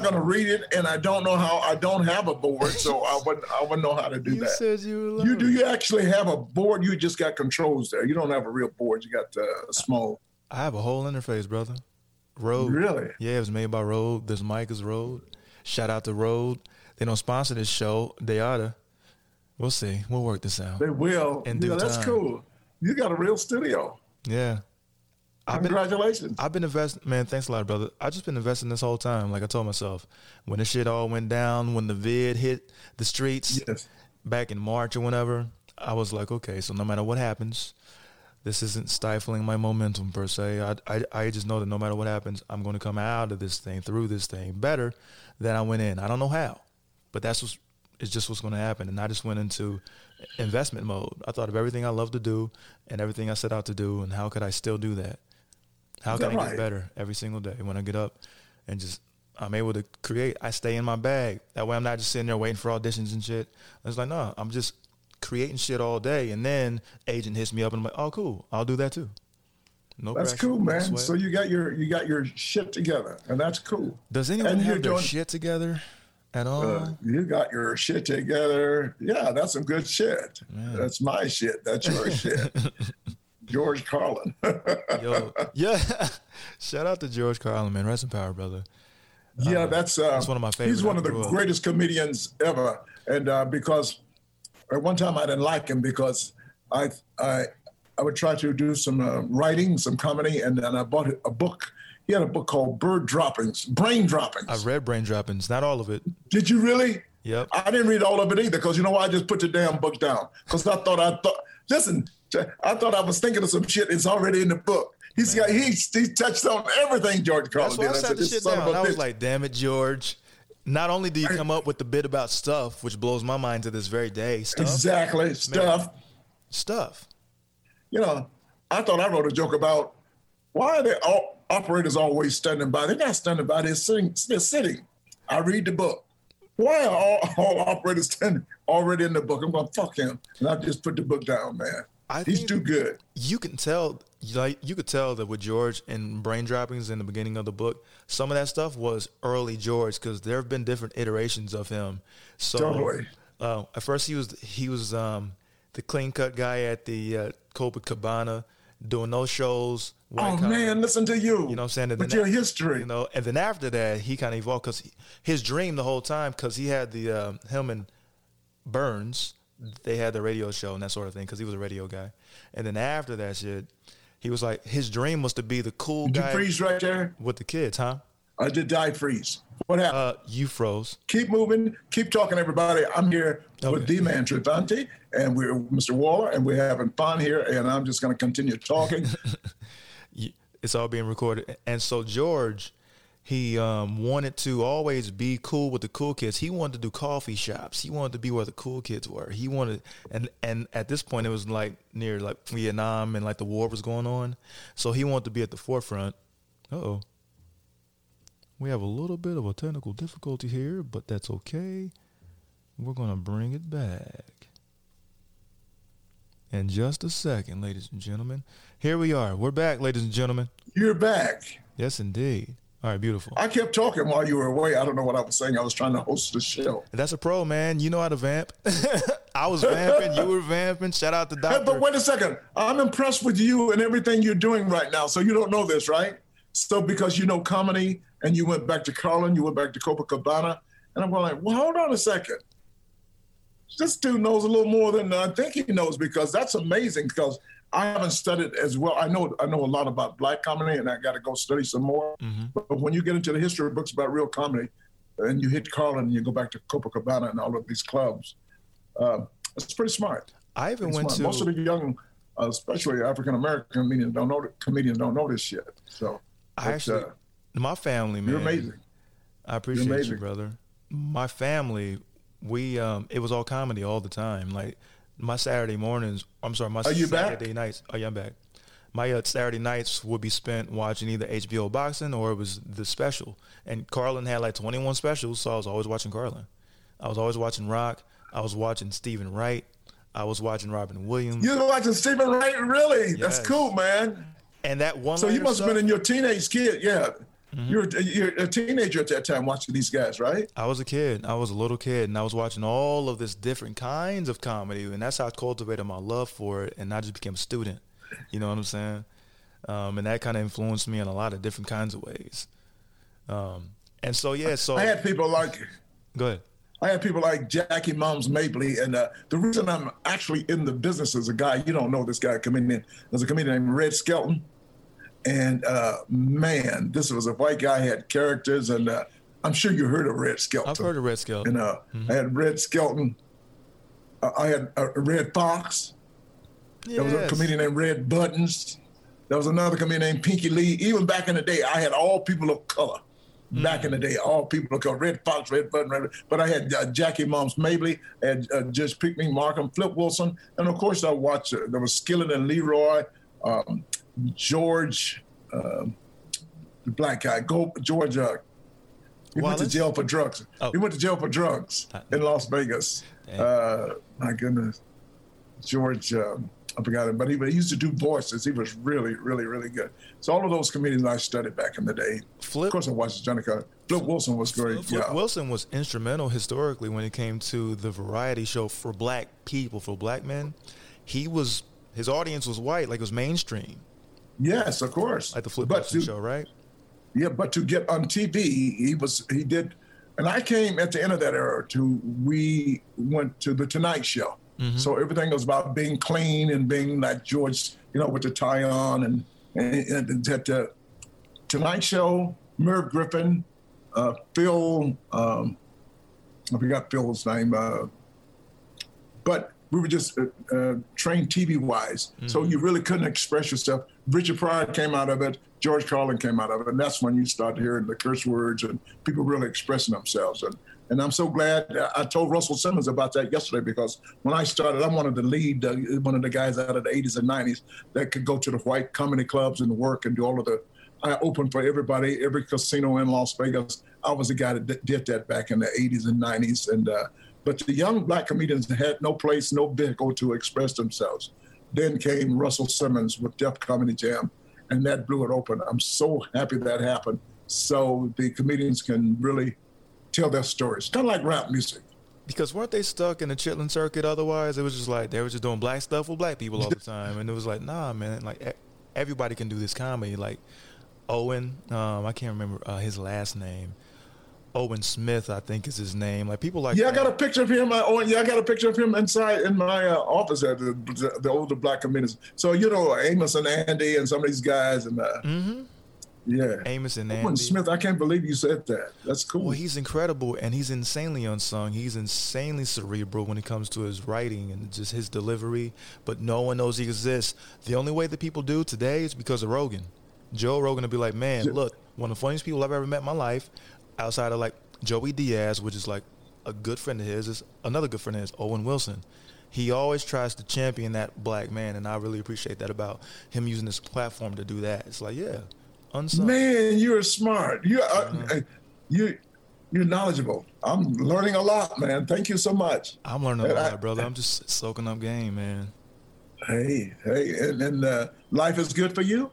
gonna read it, and I don't know how. I don't have a board, so I wouldn't know how to do that. Said you do. You actually have a board. You just got controls there. You don't have a real board. You got a small. I have a whole interface, brother. Rode. Really? Yeah, it was made by Rode. This mic is Rode. Shout out to Rode. They don't sponsor this show. They oughta. We'll see. We'll work this out. They will. And yeah, that's cool. You got a real studio. Yeah. Congratulations. I've been investing. Man, thanks a lot, brother. I've just been investing this whole time. Like I told myself, when this shit all went down, when the vid hit the streets back in March or whenever, I was like, okay, so no matter what happens, this isn't stifling my momentum per se. I just know that no matter what happens, I'm going to come out of this thing, through this thing, better than I went in. I don't know how, but that's what's. It's just what's going to happen. And I just went into investment mode. I thought of everything I love to do and everything I set out to do, and how could I still do that? How can I get better every single day when I get up and just I'm able to create. I stay in my bag. That way I'm not just sitting there waiting for auditions and shit. It's like, no, I'm just creating shit all day. And then agent hits me up and I'm like, oh, cool. I'll do that too. No that's pressure, cool, man. So you got your shit together, and that's cool. Does anyone have their shit together? At all? You got your shit together. Yeah, that's some good shit. Man. That's my shit. That's your shit. George Carlin. Yo, yeah. Shout out to George Carlin, man. Rest in power, brother. Yeah, that's one of my favorites. He's one of the greatest comedians ever. And because at one time I didn't like him because I would try to do some writing, some comedy, and then I bought a book. He had a book called Brain Droppings. I read Brain Droppings, not all of it. Did you really? Yep. I didn't read all of it either, because you know why? I just put the damn book down. Because I thought I was thinking of some shit. It's already in the book. He touched on everything George Carlin did. That's why I set the shit down. I was like, damn it, George. Not only do you come up with the bit about stuff, which blows my mind to this very day. Stuff. Exactly. Man. Stuff. You know, I thought I wrote a joke about why are they all... Operators always standing by. They're not standing by. They're sitting. I read the book. Why are all operators standing already in the book? I'm going to fuck him. And I just put the book down, man. He's too good. You could tell that with George and Brain Droppings in the beginning of the book, some of that stuff was early George, because there have been different iterations of him. So totally. At first he was the clean cut guy at the Copacabana doing those shows. Man, listen to you. You know what I'm saying? With your history. You know, and then after that, he kind of evolved, because his dream the whole time, because he had the, him and Burns, they had the radio show and that sort of thing, because he was a radio guy. And then after that shit, he was like, his dream was to be the cool guy. Did you freeze right there? With the kids, huh? I did die freeze. What happened? You froze. Keep moving. Keep talking, everybody. I'm here with D-Man Trivante, and we're Mr. Waller, and we're having fun here, and I'm just going to continue talking. It's all being recorded. And so George, he wanted to always be cool with the cool kids. He wanted to do coffee shops. He wanted to be where the cool kids were. He wanted, and at this point it was like near like Vietnam and like the war was going on. So he wanted to be at the forefront. Uh-oh. We have a little bit of a technical difficulty here, but that's okay. We're going to bring it back in just a second, ladies and gentlemen. Here we are. We're back, ladies and gentlemen. You're back. Yes, indeed. All right, beautiful. I kept talking while you were away. I don't know what I was saying. I was trying to host the show. That's a pro, man. You know how to vamp. I was vamping. You were vamping. Shout out to Dr. Hey, but wait a second. I'm impressed with you and everything you're doing right now. So you don't know this, right? So because you know comedy and you went back to Carlin, you went back to Copacabana. And I'm going like, well, hold on a second. This dude knows a little more than I think he knows, because that's amazing, because I haven't studied as well. I know a lot about black comedy and I got to go study some more. Mm-hmm. But when you get into the history of books about real comedy and you hit Carlin and you go back to Copacabana and all of these clubs, it's pretty smart. I even went to... Most of the young, especially African-American comedians don't know this shit. So... my family, man. You're amazing. I appreciate you, brother. My family, we it was all comedy all the time. Like my Saturday mornings, nights. Oh yeah, I'm back. My Saturday nights would be spent watching either HBO boxing or it was the special. And Carlin had like 21 specials, so I was always watching Carlin. I was always watching Rock. I was watching Stephen Wright. I was watching Robin Williams. You were watching Stephen Wright, really? Yes. That's cool, man. And that one. So you must have been in your teenage kid, yeah. Mm-hmm. You're a teenager at that time watching these guys, right? I was a kid. I was a little kid, and I was watching all of this different kinds of comedy, and that's how I cultivated my love for it, and I just became a student. You know what I'm saying? And that kind of influenced me in a lot of different kinds of ways. And so, yeah. So I had people like... Go ahead. I had people like Jackie Moms Mabley, and the reason I'm actually in the business is a guy, you don't know this guy, comedian. There's a comedian named Red Skelton. And man, this was a white guy, had characters, and I'm sure you heard of Red Skelton. I've heard of Red Skelton. And mm-hmm. I had Red Skelton. I had Red Fox. Yes. There was a comedian named Red Buttons. There was another comedian named Pinky Lee. Even back in the day, I had all people of color. Mm-hmm. Back in the day, all people of color. Red Fox, Red Button, Red. But I had Jackie Moms Mabley, and Judge Pinkney Markham, Flip Wilson, and of course I watched. There was Skillet and Leroy. George, the black guy, George he Wallace? Went to jail for drugs. Oh. He went to jail for drugs in Las Vegas. My goodness. George, I forgot him, but he used to do voices. He was really, really, really good. So all of those comedians I studied back in the day. Of course I watched Johnny Carr. Flip Wilson was great. Flip Wilson was instrumental historically when it came to the variety show for black people, for black men. His audience was white, like it was mainstream. Yes, of course. Like the Flip Wilson show, right? Yeah, but to get on TV, he did, and I came at the end of that era we went to The Tonight Show. Mm-hmm. So everything was about being clean and being like George, with the tie on and the Tonight Show, Merv Griffin, Phil, I forgot Phil's name, but we were just trained TV-wise. Mm-hmm. So you really couldn't express yourself. Richard Pryor came out of it. George Carlin came out of it. And that's when you started hearing the curse words and people really expressing themselves. And I'm so glad. I told Russell Simmons about that yesterday, because when I started, I wanted to lead one of the guys out of the 80s and 90s that could go to the white comedy clubs and work and do all of the... I opened for everybody, every casino in Las Vegas. I was the guy that did that back in the 80s and 90s. And... But the young black comedians had no place, no vehicle to express themselves. Then came Russell Simmons with Def Comedy Jam, and that blew it open. I'm so happy that happened. So the comedians can really tell their stories, kind of like rap music. Because weren't they stuck in the chitlin circuit otherwise? It was just like they were just doing black stuff with black people all the time. And it was like, nah, man, like everybody can do this comedy. Like Owen, I can't remember his last name. Owen Smith, I think, is his name. Like people like yeah, that. I got a picture of him. I got a picture of him inside in my office at the older black communities. So Amos and Andy and some of these guys and mm-hmm. yeah, Amos and Owen Andy. Smith. I can't believe you said that. That's cool. Well, he's incredible and he's insanely unsung. He's insanely cerebral when it comes to his writing and just his delivery. But no one knows he exists. The only way that people do today is because of Rogan. Joe Rogan will be like, man, look, one of the funniest people I've ever met in my life, outside of like Joey Diaz, which is like a good friend of his, is another good friend of his, Owen Wilson. He always tries to champion that black man, and I really appreciate that about him using this platform to do that. It's like, yeah, unsung. Man, you're smart. You're knowledgeable. I'm learning a lot, man. Thank you so much. I'm learning a lot, brother. I'm just soaking up game, man. Hey, and life is good for you?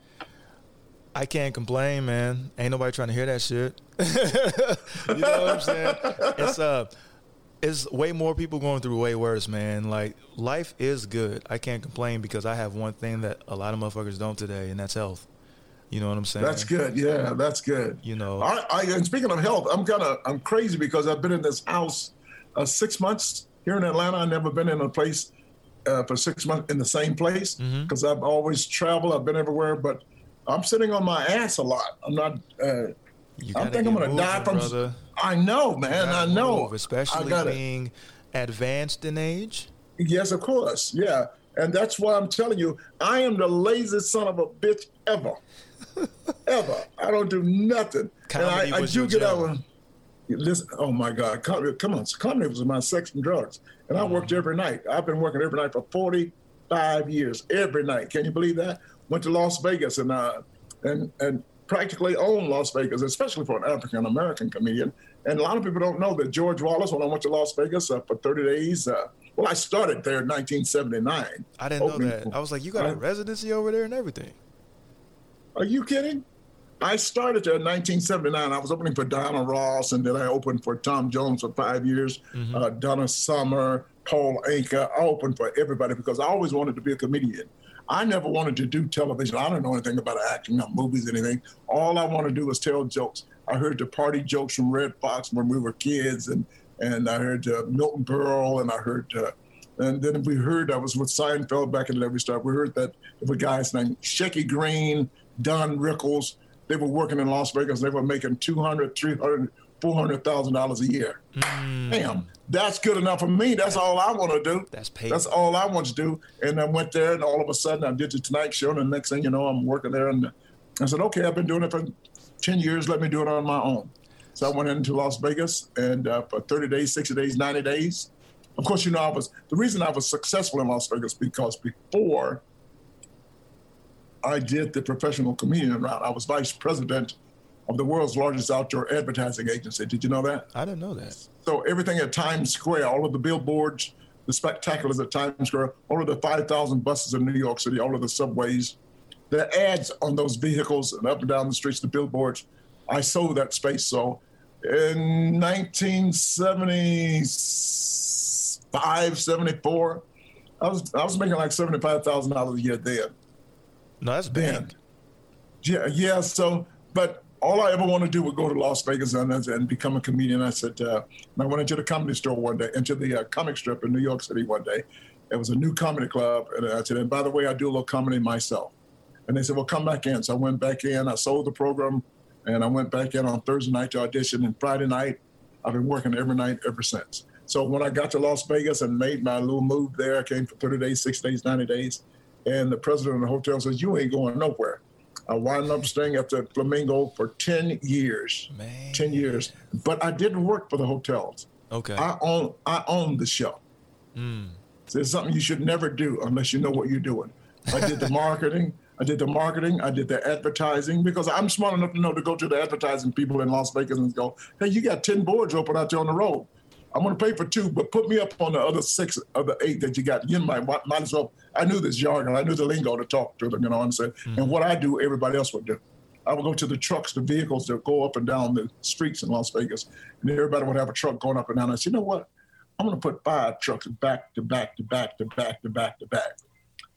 I can't complain, man. Ain't nobody trying to hear that shit. You know what I'm saying? It's way more people going through way worse, man. Like, life is good. I can't complain because I have one thing that a lot of motherfuckers don't today, and that's health. You know what I'm saying? That's good. Yeah, that's good. You know, and speaking of health, I'm crazy because I've been in this house 6 months here in Atlanta. I've never been in a place for 6 months in the same place because I've always traveled. I've been everywhere, but I'm sitting on my ass a lot. I'm not. I think I'm going to die from. Brother. I know, man. I know. Move, especially being advanced in age. Yes, of course. Yeah. And that's why I'm telling you, I am the laziest son of a bitch ever. Ever. I don't do nothing. Comedy and I do get out of. Listen, oh, my God. Come on. Comedy was my sex and drugs. And I worked every night. I've been working every night for 45 years. Every night. Can you believe that? Went to Las Vegas and practically owned Las Vegas, especially for an African-American comedian. And a lot of people don't know that George Wallace, when I went to Las Vegas for 30 days, I started there in 1979. I didn't know that. I was like, you got a residency over there and everything. Are you kidding? I started there in 1979. I was opening for Donna Ross, and then I opened for Tom Jones for 5 years, Donna Summer, Paul Anka. I opened for everybody because I always wanted to be a comedian. I never wanted to do television. I don't know anything about acting or movies, anything. All I want to do is tell jokes. I heard the party jokes from Red Fox when we were kids, and I heard Milton Berle, and I heard, and then we heard, I was with Seinfeld back in the day. We heard that there were guys named Shecky Green, Don Rickles. They were working in Las Vegas. They were making $200,000, $300,000, $400,000 a year. Damn, that's good enough for me. That's all I want to do. That's paid. That's all I want to do. And I went there, and all of a sudden, I did the Tonight Show. And the next thing you know, I'm working there. And I said, okay, I've been doing it for 10 years. Let me do it on my own. So I went into Las Vegas, and for 30 days, 60 days, 90 days. Of course, you know, the reason I was successful in Las Vegas because before I did the professional comedian route, I was vice president of the world's largest outdoor advertising agency. Did you know that? I didn't know that. So everything at Times Square, all of the billboards, the spectaculars at Times Square, all of the 5,000 buses in New York City, all of the subways, the ads on those vehicles and up and down the streets, the billboards, I sold that space. So in 1975, 74, I was making like $75,000 a year then. No, that's big. Yeah, so, but all I ever wanted to do was go to Las Vegas and become a comedian. I said, and I went into the comedy store one day, into the comic strip in New York City one day. It was a new comedy club. And I said, and by the way, I do a little comedy myself. And they said, well, come back in. So I went back in. I sold the program, and I went back in on Thursday night to audition. And Friday night, I've been working every night ever since. So when I got to Las Vegas and made my little move there, I came for 30 days, 60 days, 90 days. And the president of the hotel says, you ain't going nowhere. I wound up staying at the Flamingo for 10 years. Man. 10 years. But I didn't work for the hotels. Okay. I owned the show. So it's something you should never do unless you know what you're doing. I did the marketing. I did the advertising because I'm smart enough to know to go to the advertising people in Las Vegas and go, hey, you got 10 boards open out there on the road. I'm going to pay for 2, but put me up on the other 6 of the 8 that you got. You might as well. I knew this jargon. I knew the lingo to talk to them, you know what I'm saying? And what I do, everybody else would do. I would go to the trucks, the vehicles that go up and down the streets in Las Vegas, and everybody would have a truck going up and down. I said, you know what? I'm going to put 5 trucks back to back to back to back to back to back.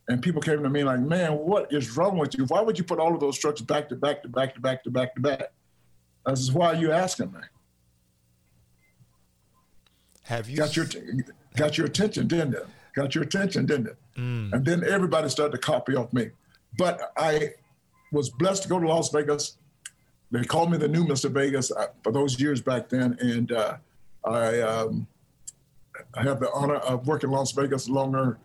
And people came to me like, man, what is wrong with you? Why would you put all of those trucks back to back to back to back to back to back? I said, why are you asking me? Got your attention, didn't it? And then everybody started to copy off me. But I was blessed to go to Las Vegas. They called me the new Mr. Vegas for those years back then. And I have the honor of working in Las Vegas longer,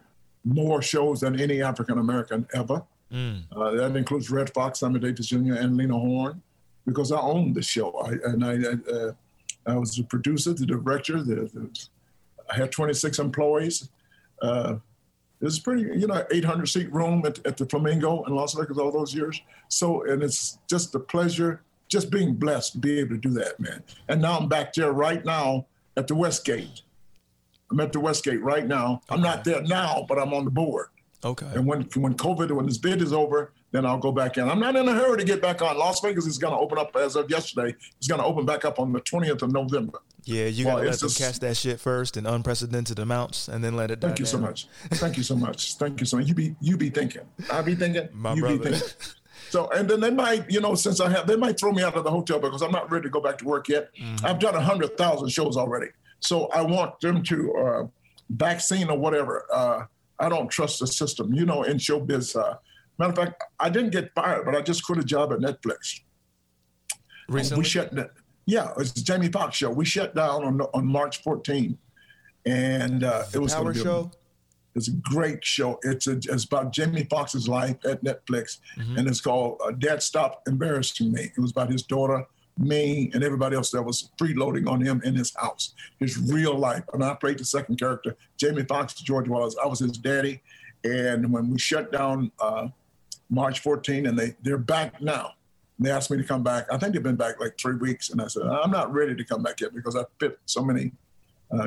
more shows than any African American ever. That includes Red Fox, Simon Davis Jr., and Lena Horne, because I owned the show. I was the producer, the director. I had 26 employees. It was pretty, 800-seat room at the Flamingo in Las Vegas all those years. So, and it's just a pleasure, just being blessed to be able to do that, man. And now I'm back there right now at the Westgate. I'm at the Westgate right now. Okay. I'm not there now, but I'm on the board. Okay. And when this bid is over, then I'll go back in. I'm not in a hurry to get back on. Las Vegas is going to open up as of yesterday. It's going to open back up on the 20th of November. Yeah, you got to let them catch that shit first in unprecedented amounts and then let it die down. Thank you so much. You be thinking. I be thinking. My brother. Be thinking. So, and then they might, since they might throw me out of the hotel because I'm not ready to go back to work yet. Mm-hmm. I've done 100,000 shows already. So I want them to vaccine or whatever. I don't trust the system, in showbiz. Matter of fact, I didn't get fired, but I just quit a job at Netflix. Recently? We shut down. Yeah, it's the Jamie Foxx show. We shut down on March 14. And it was a show. It's a great show. It's about Jamie Foxx's life at Netflix. Mm-hmm. And it's called Dad Stop Embarrassing Me. It was about his daughter, me, and everybody else that was freeloading on him in his house, his real life. And I played the second character, Jamie Foxx, George Wallace. I was his daddy. And when we shut down March 14, and they're back now. And they asked me to come back. I think they've been back like 3 weeks. And I said, I'm not ready to come back yet because I fit so many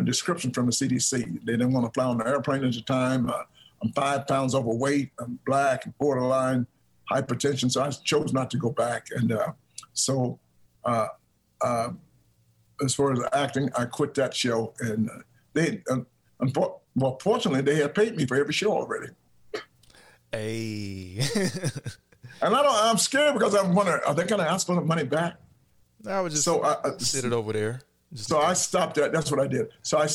descriptions from the CDC. They didn't want to fly on the airplane at the time. I'm 5 pounds overweight. I'm black, borderline, hypertension. So I chose not to go back. And so as far as acting, I quit that show. And fortunately, they had paid me for every show already. Hey. And I'm scared because I'm wondering, are they going to ask for the money back? I would just sit it over there. I stopped that. That's what I did. So I'm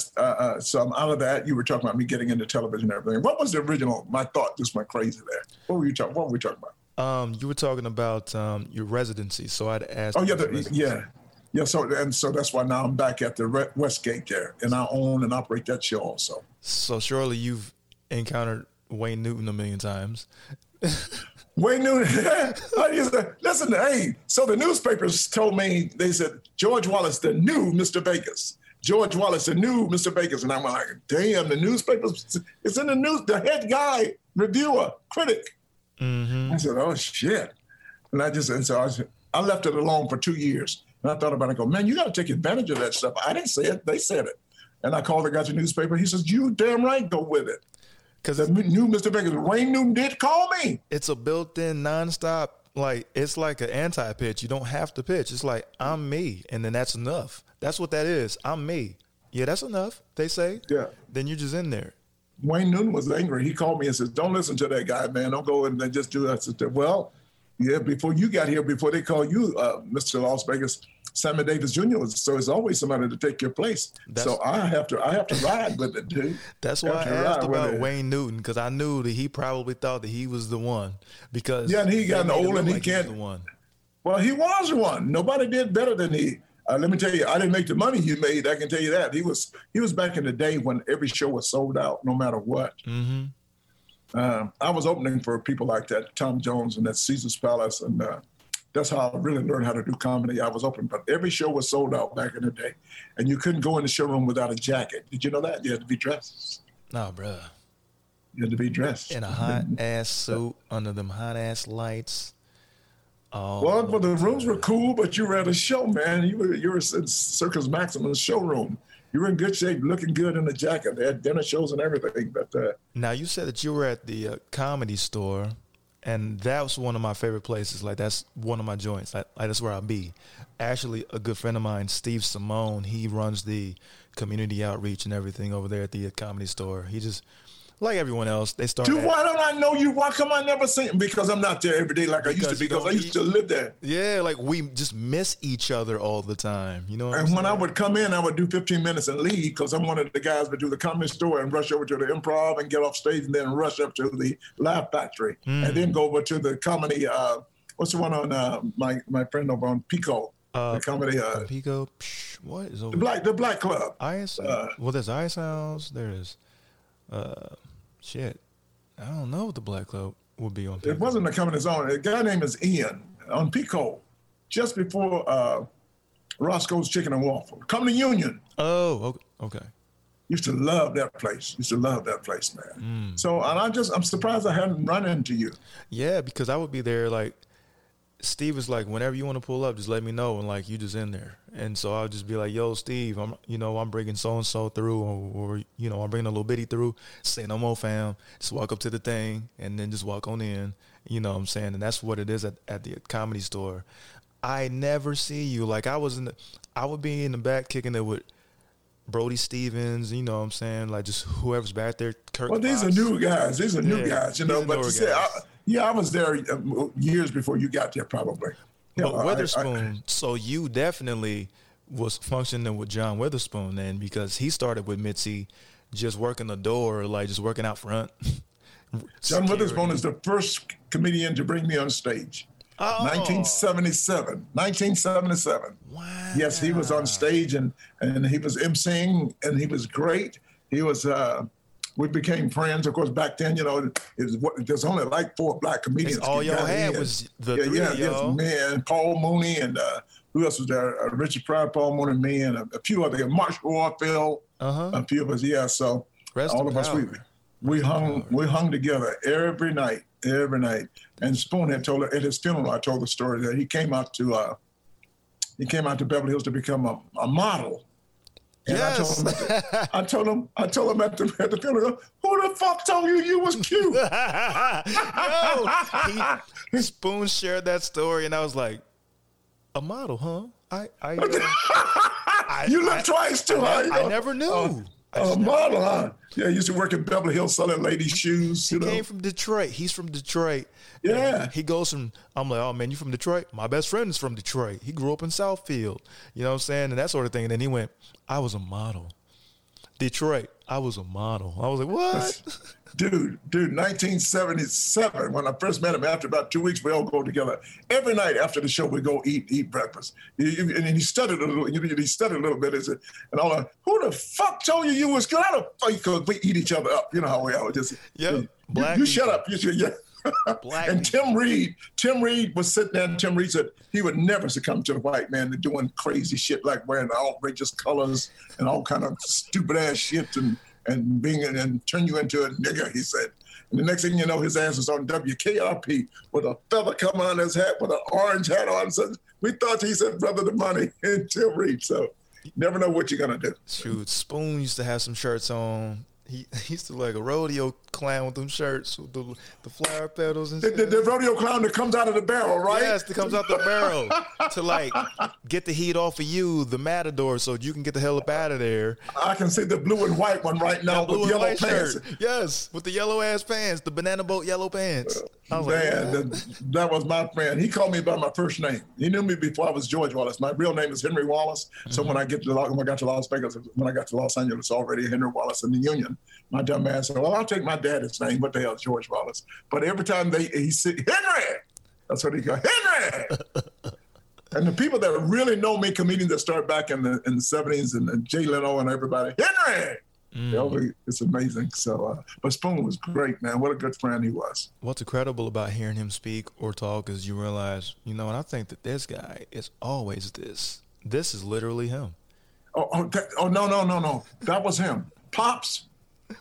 out of that. You were talking about me getting into television and everything. What was the original? My thought just went crazy there. What were we talking about? You were talking about your residency. So I'd asked. Oh, yeah. Yeah. So that's why now I'm back at the Westgate there, and I own and operate that show also. So surely you've encountered Wayne Newton a million times. Wayne Newton. I used to listen. Hey, so the newspapers told me, they said George Wallace, the new Mr. Vegas. George Wallace, the new Mr. Vegas, and I'm like, damn, the newspapers. It's in the news. The head guy, reviewer, critic. Mm-hmm. I said, oh shit, I left it alone for 2 years. And I thought about it, I go, man, you got to take advantage of that stuff. I didn't say it. They said it. And I called the guy to the newspaper. He says, you damn right, go with it. Because I knew Mr. Vegas. Wayne Newton did call me. It's a built-in nonstop, it's like an anti-pitch. You don't have to pitch. It's like, I'm me. And then that's enough. That's what that is. I'm me. Yeah, that's enough, they say. Yeah. Then you're just in there. Wayne Newton was angry. He called me and says, don't listen to that guy, man. Don't go and just do that. I said, well, yeah, before you got here, before they call you Mr. Las Vegas, Sammy Davis Jr. was, so it's always somebody to take your place. So I have to ride with it, dude. That's why I asked about Wayne Newton, because I knew that he probably thought that he was the one. Because yeah, and he got old and he can't. Well, he was the one. Nobody did better than he. Let me tell you, I didn't make the money you made. I can tell you that. He was back in the day when every show was sold out, no matter what. Mm-hmm. I was opening for people like that, Tom Jones and that Caesar's Palace, and that's how I really learned how to do comedy. I was opening, but every show was sold out back in the day, and you couldn't go in the showroom without a jacket. Did you know that? You had to be dressed. Nah, bro. You had to be dressed. In a hot-ass suit, under them hot-ass lights. Well, the rooms were cool, but you were at a show, man. You were in Circus Maximum showroom. You were in good shape, looking good in the jacket. They had dinner shows and everything. But now you said that you were at the Comedy Store, and that was one of my favorite places. Like, that's one of my joints. Like that's where I'll be. Actually, a good friend of mine, Steve Simone, he runs the community outreach and everything over there at the Comedy Store. He just, like everyone else, they start. Dude, why don't I know you? Why come I never seen? Because I'm not there every day like I used to be, because I used to live there. Yeah, like we just miss each other all the time. You know what I'm saying? And when I would come in, I would do 15 minutes and leave, because I'm one of the guys that do the Comedy Store and rush over to the Improv and get off stage and then rush up to the Laugh Factory and then go over to the comedy. What's the one on my friend over on Pico? The comedy. Pico. What is over the Black Club? Ice. Well, there's Ice House. There is. Shit, I don't know the Black Club. will be on Peacock. It wasn't a coming his own. A guy named is Ian on Pico, just before Roscoe's Chicken and Waffle. Come to Union. Oh, okay. Used to love that place. Used to love that place, man. Mm. So, and I'm surprised I hadn't run into you. Yeah, because I would be there like, Steve is like, whenever you want to pull up, just let me know. And like, you just in there. And so I'll just be like, yo, Steve, I'm bringing so-and-so through or I'm bringing a little bitty through. Say no more, fam. Just walk up to the thing and then just walk on in. You know what I'm saying? And that's what it is at the Comedy Store. I never see you. Like I would be in the back kicking it with Brody Stevens, you know what I'm saying? Like just whoever's back there. Kirk well, these Fox. Are new guys. These are new guys, you know, but you say, I was there years before you got there, probably. But Witherspoon, so you definitely was functioning with John Witherspoon then, because he started with Mitzi, just working the door, like just working out front. John Witherspoon is the first comedian to bring me on stage. Oh. 1977. Wow. Yes, he was on stage and he was emceeing and he was great. He was. We became friends, of course. Back then, you know, there's only like 4 black comedians. And all y'all had was the three, y'all. Me and Paul Mooney, and who else was there? Richard Pryor, Paul Mooney, me, and a few other. Marshall Orville, a few of us. Yeah, so all of us we hung together every night. And Spoon had told her, at his funeral, I told the story that he came out to Beverly Hills to become a model. And yes. I told him at the funeral, who the fuck told you was cute? No, Spoon shared that story, and I was like, a model, huh? I you look twice too, huh? I never knew. A model, huh? Yeah, he used to work in Beverly Hills selling ladies' shoes. He came from Detroit. He's from Detroit. Yeah. He goes from, I'm like, oh, man, you from Detroit? My best friend is from Detroit. He grew up in Southfield. You know what I'm saying? And that sort of thing. And then he went, I was a model. Detroit, I was a model. I was like, what? Dude, 1977, when I first met him, after about 2 weeks, we all go together. Every night after the show, we go eat breakfast. And he stuttered a little. He stuttered a little bit. And all that. Who the fuck told you was good? How the fuck? Because we eat each other up. You know how we are. Just you shut up. Black and people. Tim Reed was sitting there, and Tim Reed said he would never succumb to the white man. They're doing crazy shit like wearing outrageous colors and all kind of stupid ass shit and being and turn you into a nigger, he said. And the next thing you know, his ass was on WKRP with a feather coming on his hat, with an orange hat on. So we thought he said, brother, the money, and Tim Reed. So never know what you're going to do. Shoot, Spoon used to have some shirts on. He used to like a rodeo clown with them shirts with the flower petals and shit. The rodeo clown that comes out of the barrel, right? Yes, that comes out the barrel to like get the heat off of you, the matador, so you can get the hell up out of there. I can see the blue and white one right now with yellow pants. Shirt. Yes, with the yellow ass pants, the banana boat yellow pants. That was my friend. He called me by my first name. He knew me before I was George Wallace. My real name is Henry Wallace. Mm-hmm. So when I got to Los Angeles, already Henry Wallace in the Union. My dumb ass said, well, I'll take my dad's name. What the hell is George Wallace? But every time he said, Henry! That's what he goes, Henry! And the people that really know me, comedians that start back in the 70s, and Jay Leno and everybody, Henry! Mm. It's amazing. So, but Spoon was great, man. What a good friend he was. What's incredible about hearing him speak or talk is you realize, and I think that this guy is always this. This is literally him. No. That was him. Pops.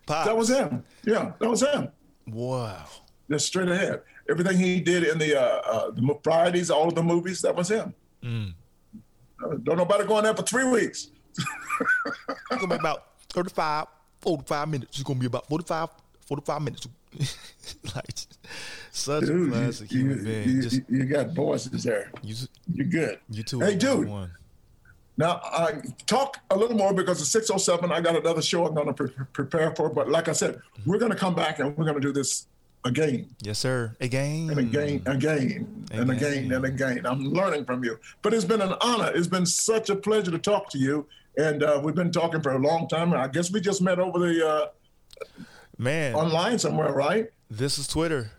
That was him. Yeah, that was him. Wow. Just straight ahead. Everything he did in the Fridays, all of the movies, that was him. Mm. Don't nobody go in there for 3 weeks. It's going to be about 45 minutes. It's going to be about 45 minutes. Like, such a classic human being. You got voices there. You're good. You too. Hey, dude. Now, I talk a little more because it's 6:07. I got another show I'm going to prepare for. But like I said, we're going to come back and we're going to do this again. Yes, sir. Again. I'm learning from you. But it's been an honor. It's been such a pleasure to talk to you. And we've been talking for a long time. And I guess we just met over the online somewhere, right? This is Twitter.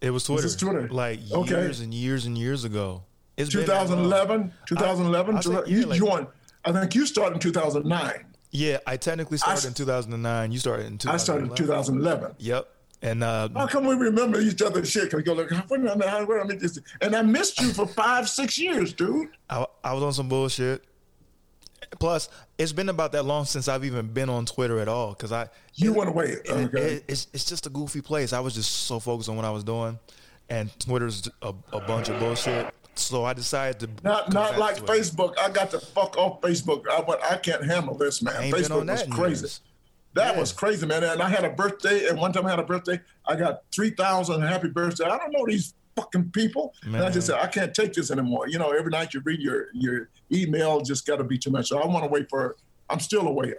It was Twitter. Like years and years and years ago. 2011. You joined. I think you started in 2009. Yeah, I technically started in 2009. You started in 2011. I started in 2011. Yep. And how come we remember each other's shit? Because go like, wait a minute, this. And I missed you for 5-6 years, dude. I was on some bullshit. Plus, it's been about that long since I've even been on Twitter at all. Because you went away. Okay. It's just a goofy place. I was just so focused on what I was doing, and Twitter's a bunch of bullshit. So I decided to not like Facebook. I got to fuck off Facebook. I can't handle this, man. Facebook was crazy. That was crazy, man. And I had a birthday, and one time I had a birthday, I got 3,000 happy birthday. I don't know these fucking people. Man. And I just said, I can't take this anymore. You know, every night you read your email, just got to be too much. So I want to wait for, I'm still away.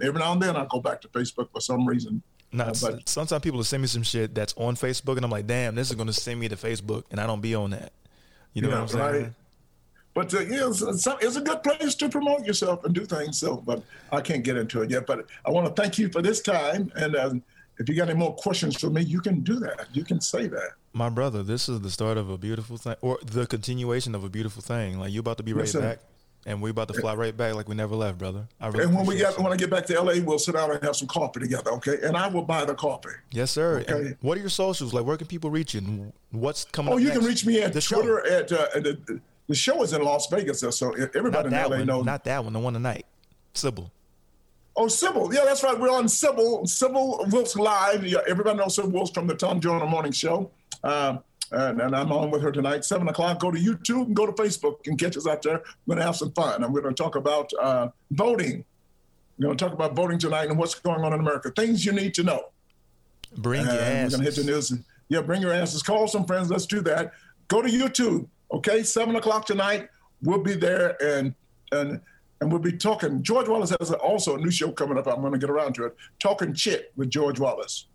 Every now and then I go back to Facebook for some reason. But sometimes people will send me some shit that's on Facebook, and I'm like, damn, this is going to send me to Facebook, and I don't be on that. You know what I'm saying? Right? But it's a good place to promote yourself and do things. So, but I can't get into it yet. But I want to thank you for this time. And if you got any more questions for me, you can do that. You can say that. My brother, this is the start of a beautiful thing, or the continuation of a beautiful thing. Like, you're about to be right back, and we're about to fly right back like we never left, brother. I really and when I get back to L.A., we'll sit down and have some coffee together, okay? And I will buy the coffee. Yes, sir. Okay? And what are your socials? Like, where can people reach you? And what's coming up next? You can reach me at the Twitter show. The show is in Las Vegas, so everybody in LA knows. Not that one, the one tonight. Sybil. Oh, Sybil. Yeah, that's right. We're on Sybil. Sybil Wilson Live. Yeah, everybody knows Sybil Wilson from the Tom Joyner Morning Show. And I'm on with her tonight, 7 o'clock. Go to YouTube and go to Facebook and catch us out there. We're going to have some fun. I'm going to talk about voting. We're going to talk about voting tonight and what's going on in America. Things you need to know. Bring your asses. We're going to hit the news. Yeah, bring your asses. Call some friends. Let's do that. Go to YouTube. Okay, 7 o'clock tonight, we'll be there, and we'll be talking. George Wallace has also a new show coming up. I'm going to get around to it. Talking Chit with George Wallace.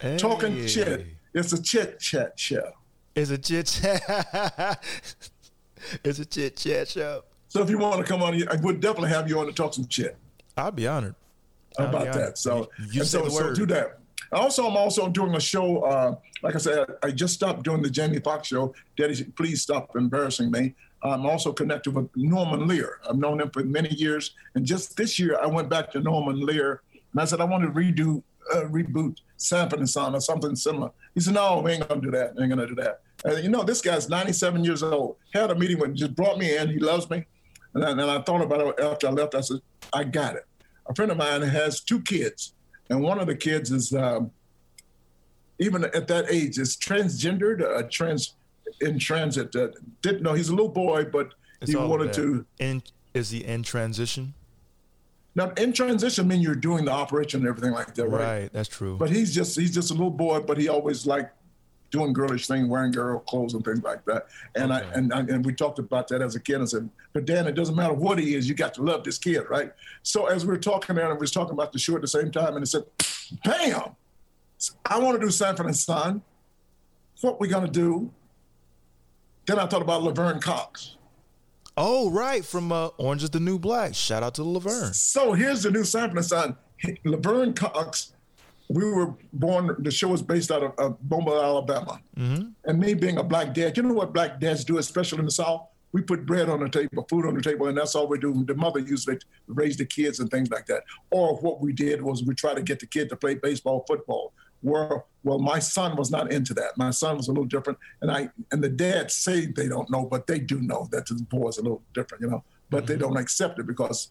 Hey. Talking Chit. It's a chit-chat show. It's a chit-chat. It's a chit-chat show. So if you want to come on, we'll definitely have you on to talk some chit. I'd be honored. How about that? So you said the word. So do that. I'm also doing a show, like I said, I just stopped doing the Jamie Foxx show. Daddy, please stop embarrassing me. I'm also connected with Norman Lear. I've known him for many years. And just this year, I went back to Norman Lear. And I said, I want to reboot Sanford and Son or something similar. He said, no, we ain't going to do that. We ain't going to do that. And you know, this guy's 97 years old. Had a meeting with him, just brought me in. He loves me. And I thought about it after I left. I said, I got it. A friend of mine has 2 kids. And one of the kids is, even at that age, is transgendered, in transit. Didn't know he's a little boy, but it's he wanted to. Is he in transition? Now, in transition means you're doing the operation and everything like that, right? Right, that's true. But he's just a little boy, but he always liked doing girlish things, wearing girl clothes and things like that. And okay. And we talked about that as a kid. I said, but Dan, it doesn't matter what he is, you got to love this kid, right? So as we were talking there, and we was talking about the show at the same time, and it said, bam! I want to do Sanford and Son. What we gonna do? Then I thought about Laverne Cox. Oh, right, from Orange is the New Black. Shout out to Laverne. So here's the new Sanford and Son. Laverne Cox, we were born, the show was based out of Mobile, Alabama. Mm-hmm. And me being a black dad, you know what black dads do, especially in the South? We put bread on the table, food on the table, and that's all we do. The mother usually raised the kids and things like that. Or what we did was we tried to get the kid to play baseball, football. Well, my son was not into that. My son was a little different. And the dads say they don't know, but they do know that the boy's a little different, you know. But they don't accept it because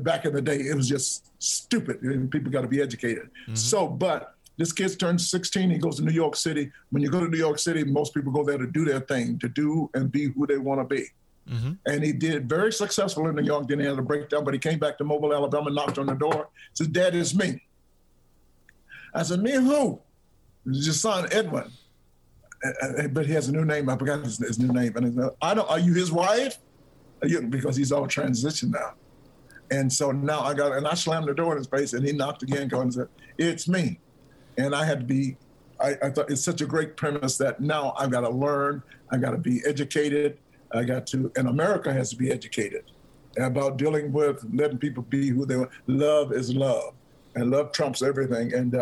back in the day, it was just stupid. People got to be educated. Mm-hmm. So, but this kid turns 16. He goes to New York City. When you go to New York City, most people go there to do their thing, to do and be who they want to be. Mm-hmm. And he did very successful in New York. Then he had a breakdown, but he came back to Mobile, Alabama, knocked on the door. Says, Dad, it's me. I said, me who? It's your son, Edwin. But he has a new name. I forgot his new name. And I said, are you his wife? Because he's all transitioned now. And so now I slammed the door in his face, and he knocked again, going and said, it's me. And I had to be, I thought it's such a great premise that now I've got to learn, I've got to be educated, and America has to be educated about dealing with letting people be who they want. Love is love, and love trumps everything. And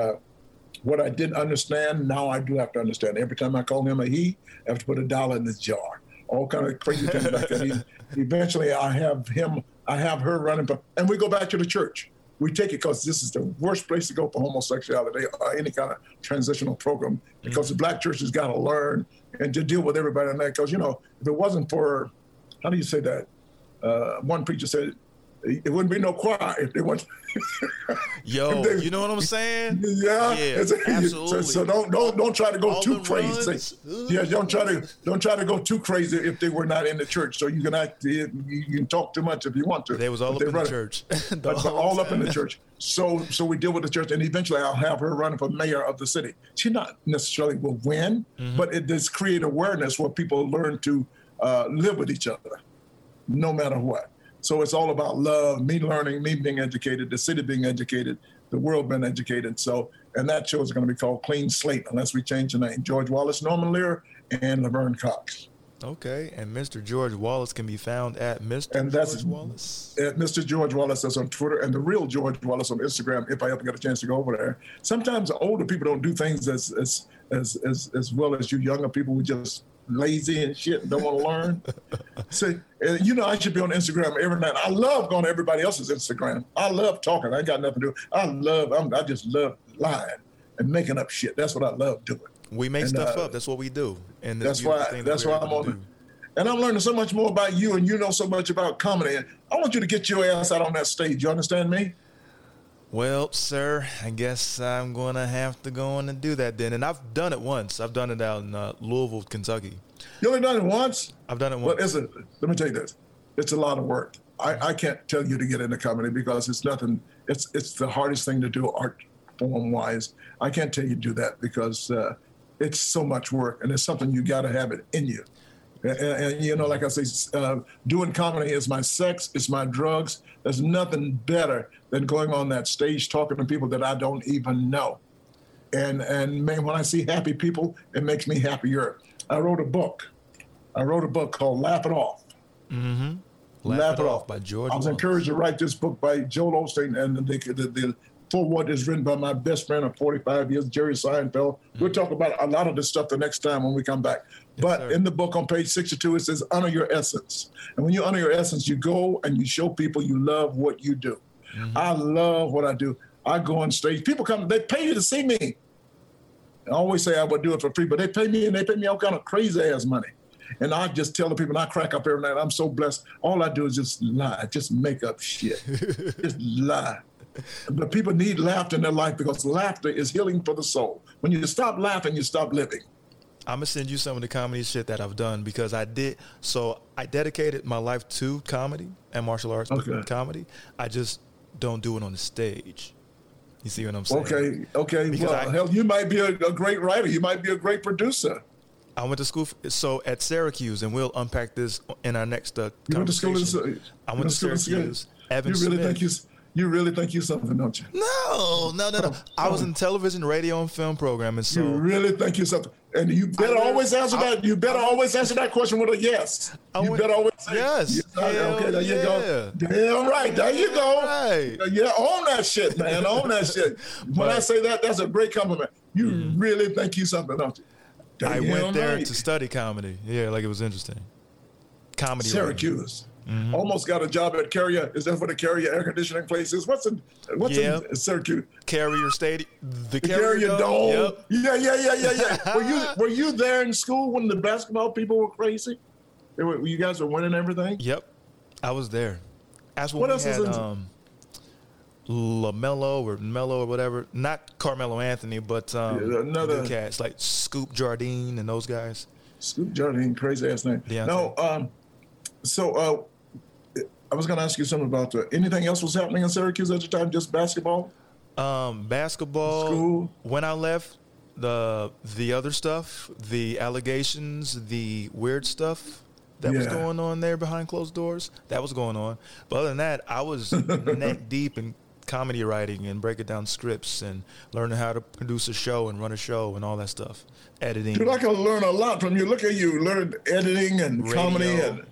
what I didn't understand, now I do have to understand. Every time I call him a he, I have to put $1 in his jar. All kind of crazy things like that. Eventually I have her running, and we go back to the church. we take it because this is the worst place to go for homosexuality or any kind of transitional program, because the black church has got to learn and to deal with everybody on that. Because, you know, if it wasn't for, how do you say that? One preacher said, it wouldn't be no choir if they weren't. Yo, they, you know what I'm saying? Yeah, absolutely. So don't try to go all too crazy. Yeah, don't try to go too crazy if they were not in the church. So you can talk too much if you want to. They was all up in the church. All up in the church. So we deal with the church, and eventually I'll have her running for mayor of the city. She not necessarily will win, but it does create awareness where people learn to live with each other, no matter what. So it's all about love, me learning, me being educated, the city being educated, the world being educated. So, and that show is going to be called Clean Slate, unless we change the name. George Wallace, Norman Lear, and Laverne Cox. Okay, and Mr. George Wallace can be found at At Mr. George Wallace, that's on Twitter, and the real George Wallace on Instagram, if I ever get a chance to go over there. Sometimes older people don't do things as well as you younger people. We just lazy and shit and don't want to learn. See, you know, I should be on Instagram every night. I love going to everybody else's Instagram. I love talking. I ain't got nothing to do. I just love lying and making up shit. That's what I love doing. We make stuff up. That's what we do. And that's why I'm on it. And I'm learning so much more about you, and you know so much about comedy. And I want you to get your ass out on that stage. You understand me? Well, sir, I guess I'm going to have to go on and do that then. And I've done it once. I've done it out in Louisville, Kentucky. You only done it once? I've done it once. Well, let me tell you this. It's a lot of work. I can't tell you to get into comedy because it's nothing. It's the hardest thing to do art form-wise. I can't tell you to do that because it's so much work, and it's something you got to have it in you. And you know, like I say, doing comedy is my sex, it's my drugs. There's nothing better than going on that stage talking to people that I don't even know. And man, when I see happy people, it makes me happier. I wrote a book called Laugh It Off. Mm-hmm. Laugh It Off by George Wallace. I was encouraged to write this book by Joel Osteen, and the foreword is written by my best friend of 45 years, Jerry Seinfeld. Mm-hmm. We'll talk about a lot of this stuff the next time when we come back. Yes, but sir. In the book on page 62, it says, honor your essence. And when you honor your essence, you go and you show people you love what you do. Mm-hmm. I love what I do. I go on stage. People come, they pay you to see me. I always say I would do it for free, but they pay me, and they pay me all kind of crazy-ass money. And I just tell the people, and I crack up every night. I'm so blessed. All I do is just lie, just make up shit, just lie. But people need laughter in their life because laughter is healing for the soul. When you stop laughing, you stop living. I'm going to send you some of the comedy shit that I've done because I did. So I dedicated my life to comedy and martial arts, and comedy. I just don't do it on the stage. You see what I'm saying? Okay. Because hell, you might be a great writer. You might be a great producer. I went to school. So at Syracuse, and we'll unpack this in our next conversation. I went to Syracuse. You really think you're something, don't you? No. I was in television, radio, and film programming. So you really think you're something, and you better always answer that question with a yes. Yes. Okay, there you go. Damn right, there you go. Right. Yeah, own that shit, man. Own that shit. When I say that, that's a great compliment. You really think you're something, don't you? I went there to study comedy. Yeah, like it was interesting. Comedy. Syracuse. Mm-hmm. Almost got a job at Carrier. Is that what a Carrier air conditioning place is? What's in Syracuse? Carrier Stadium. The Carrier Dome. Yep. Yeah. Were you there in school when the basketball people were crazy? You guys were winning everything? Yep. I was there. Mello or whatever. Not Carmelo Anthony, but another cats like Scoop Jardine and those guys. Scoop Jardine, crazy ass name. Yeah, no, So I was going to ask you something about that. Anything else was happening in Syracuse at the time? Just basketball? Basketball. School. When I left, the other stuff, the allegations, the weird stuff that was going on there behind closed doors, that was going on. But other than that, I was neck deep in comedy writing and breaking down scripts and learning how to produce a show and run a show and all that stuff. Editing. Dude, I can learn a lot from you. Look at you. Learn editing and radio, comedy and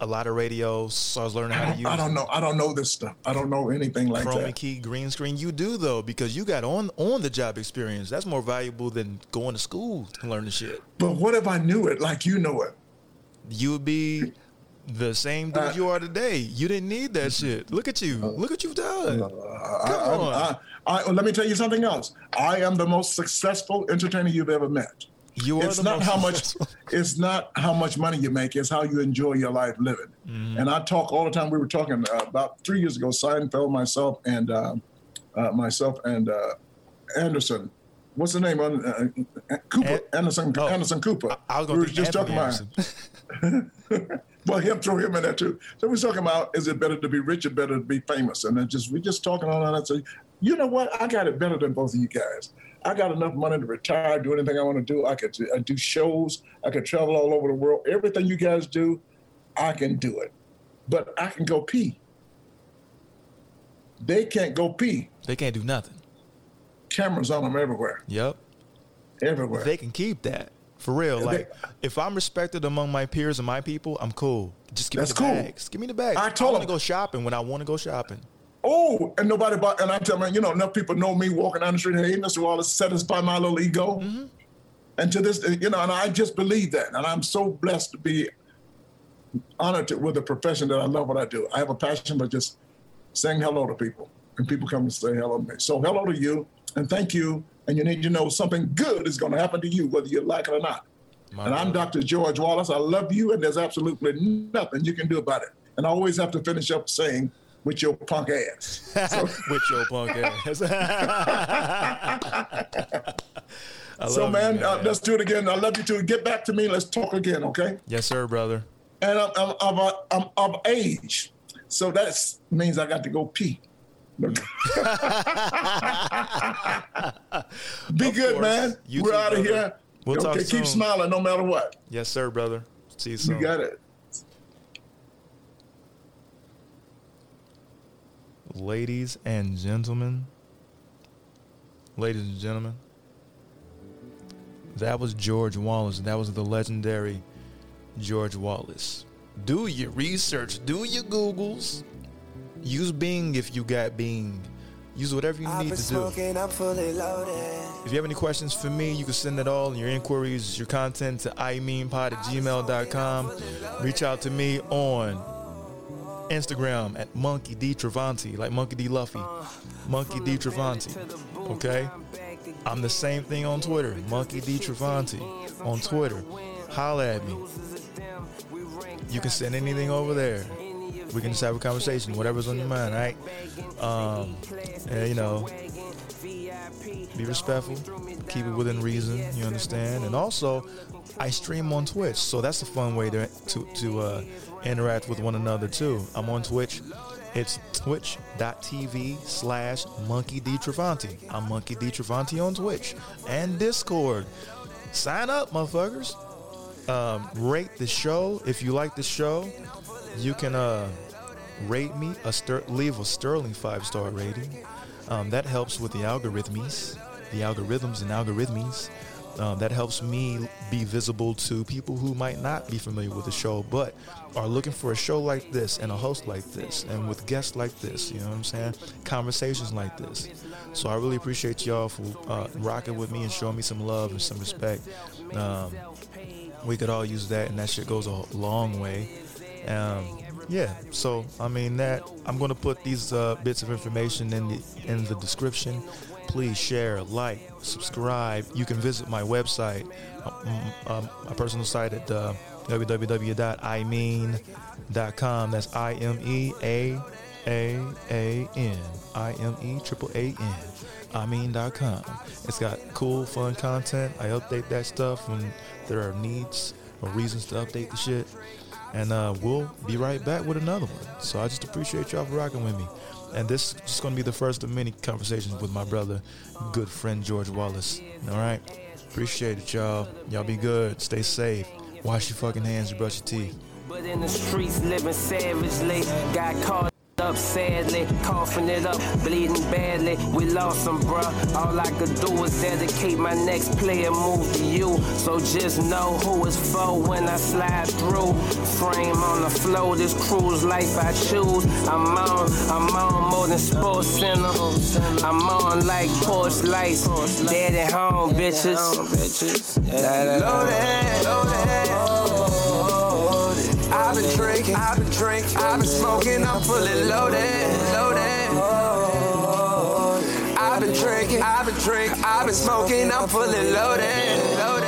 a lot of radio. So I was learning how to use. I don't know this stuff. I don't know anything like that. Chroma key, green screen. You do though, because you got on the job experience. That's more valuable than going to school to learn the shit. But what if I knew it like you know it? You would be the same dude you are today. You didn't need that shit. Look at you. Look what you've done. Let me tell you something else. I am the most successful entertainer you've ever met. You are. It's not how much. It's not how much money you make. It's how you enjoy your life living. Mm. And I talk all the time. We were talking about 3 years ago. Seinfeld, myself and Anderson. What's the name? Cooper. Anderson Cooper. I was going to just talking about. Well, him throw him in there too. So we're talking about, is it better to be rich or better to be famous? And then just we're just talking all that. So you know what? I got it better than both of you guys. I got enough money to retire, do anything I want to do. I do shows. I could travel all over the world. Everything you guys do, I can do it. But I can go pee. They can't go pee. They can't do nothing. Cameras on them everywhere. Yep. Everywhere. They can keep that. For real. Like, if I'm respected among my peers and my people, I'm cool. Just give me the bags. Give me the bags. I told them. I want to go shopping when I want to go shopping. Oh, and nobody bought, and I tell them, you know, enough people know me walking down the street, hey, Mr. Wallace, satisfy my little ego. Mm-hmm. And to this, you know, and I just believe that. And I'm so blessed to be honored with a profession that I love what I do. I have a passion for just saying hello to people. And people come and say hello to me. So hello to you, and thank you. And you need to know something good is going to happen to you, whether you like it or not. I'm Dr. George Wallace. I love you, and there's absolutely nothing you can do about it. And I always have to finish up saying, with your punk ass. So, with your punk ass. So, man, let's do it again. I love you, too. Get back to me. Let's talk again, okay? Yes, sir, brother. And I'm of age, so that means I got to go pee. Be good, man. We're out of here. We'll talk soon. Keep smiling no matter what. Yes, sir, brother. See you soon. You got it. Ladies and gentlemen, that was George Wallace. That was the legendary George Wallace. Do your research. Do your Googles. Use Bing if you got Bing. Use whatever you need to do. If you have any questions for me, you can send it all in your inquiries, your content to imeanpod@gmail.com. Reach out to me on Instagram at Monkey D. Travanti, like Monkey D. Luffy. Monkey D. Travanti. Okay? I'm the same thing on Twitter. Monkey D. Travanti on Twitter. Holla at me. You can send anything over there. We can just have a conversation, whatever's on your mind, right? You know, be respectful, keep it within reason, you understand? And also, I stream on Twitch, so that's a fun way to interact with one another, too. I'm on Twitch. It's twitch.tv/MonkeyDTravanti. I'm Monkey D. Travanti on Twitch. And Discord. Sign up, motherfuckers. Rate the show if you like the show. You can rate me, leave a sterling 5-star rating. That helps with the algorithms. That helps me be visible to people who might not be familiar with the show, but are looking for a show like this and a host like this and with guests like this, you know what I'm saying? Conversations like this. So I really appreciate y'all for rocking with me and showing me some love and some respect. We could all use that, and that shit goes a long way. So I mean that I'm gonna put these bits of information in the description. Please share, like, subscribe. You can visit my website, my personal site at www.imean.com. That's IMEAAN imean.com. It's got cool, fun content. I update that stuff when there are needs or reasons to update the shit. And we'll be right back with another one. So I just appreciate y'all for rocking with me. And this is just going to be the first of many conversations with my brother, good friend George Wallace. All right? Appreciate it, y'all. Y'all be good. Stay safe. Wash your fucking hands and brush your teeth. But in the streets, living savagely. Got caught up sadly. Coughing it up. Bleeding badly. We lost him, bruh. All I could do is dedicate my next player move to you. So just know who it's for when I slide through. Frame on the flow, this cruise life I choose. I'm on more than sports center. I'm on like porch lights. Dead at home, bitches. Loaded. I've been drinking, I've been drinking, I've been smoking, I'm fully loaded, loaded. I've been drinking, I've been drinking, I've been smoking, I'm fully loaded, loaded.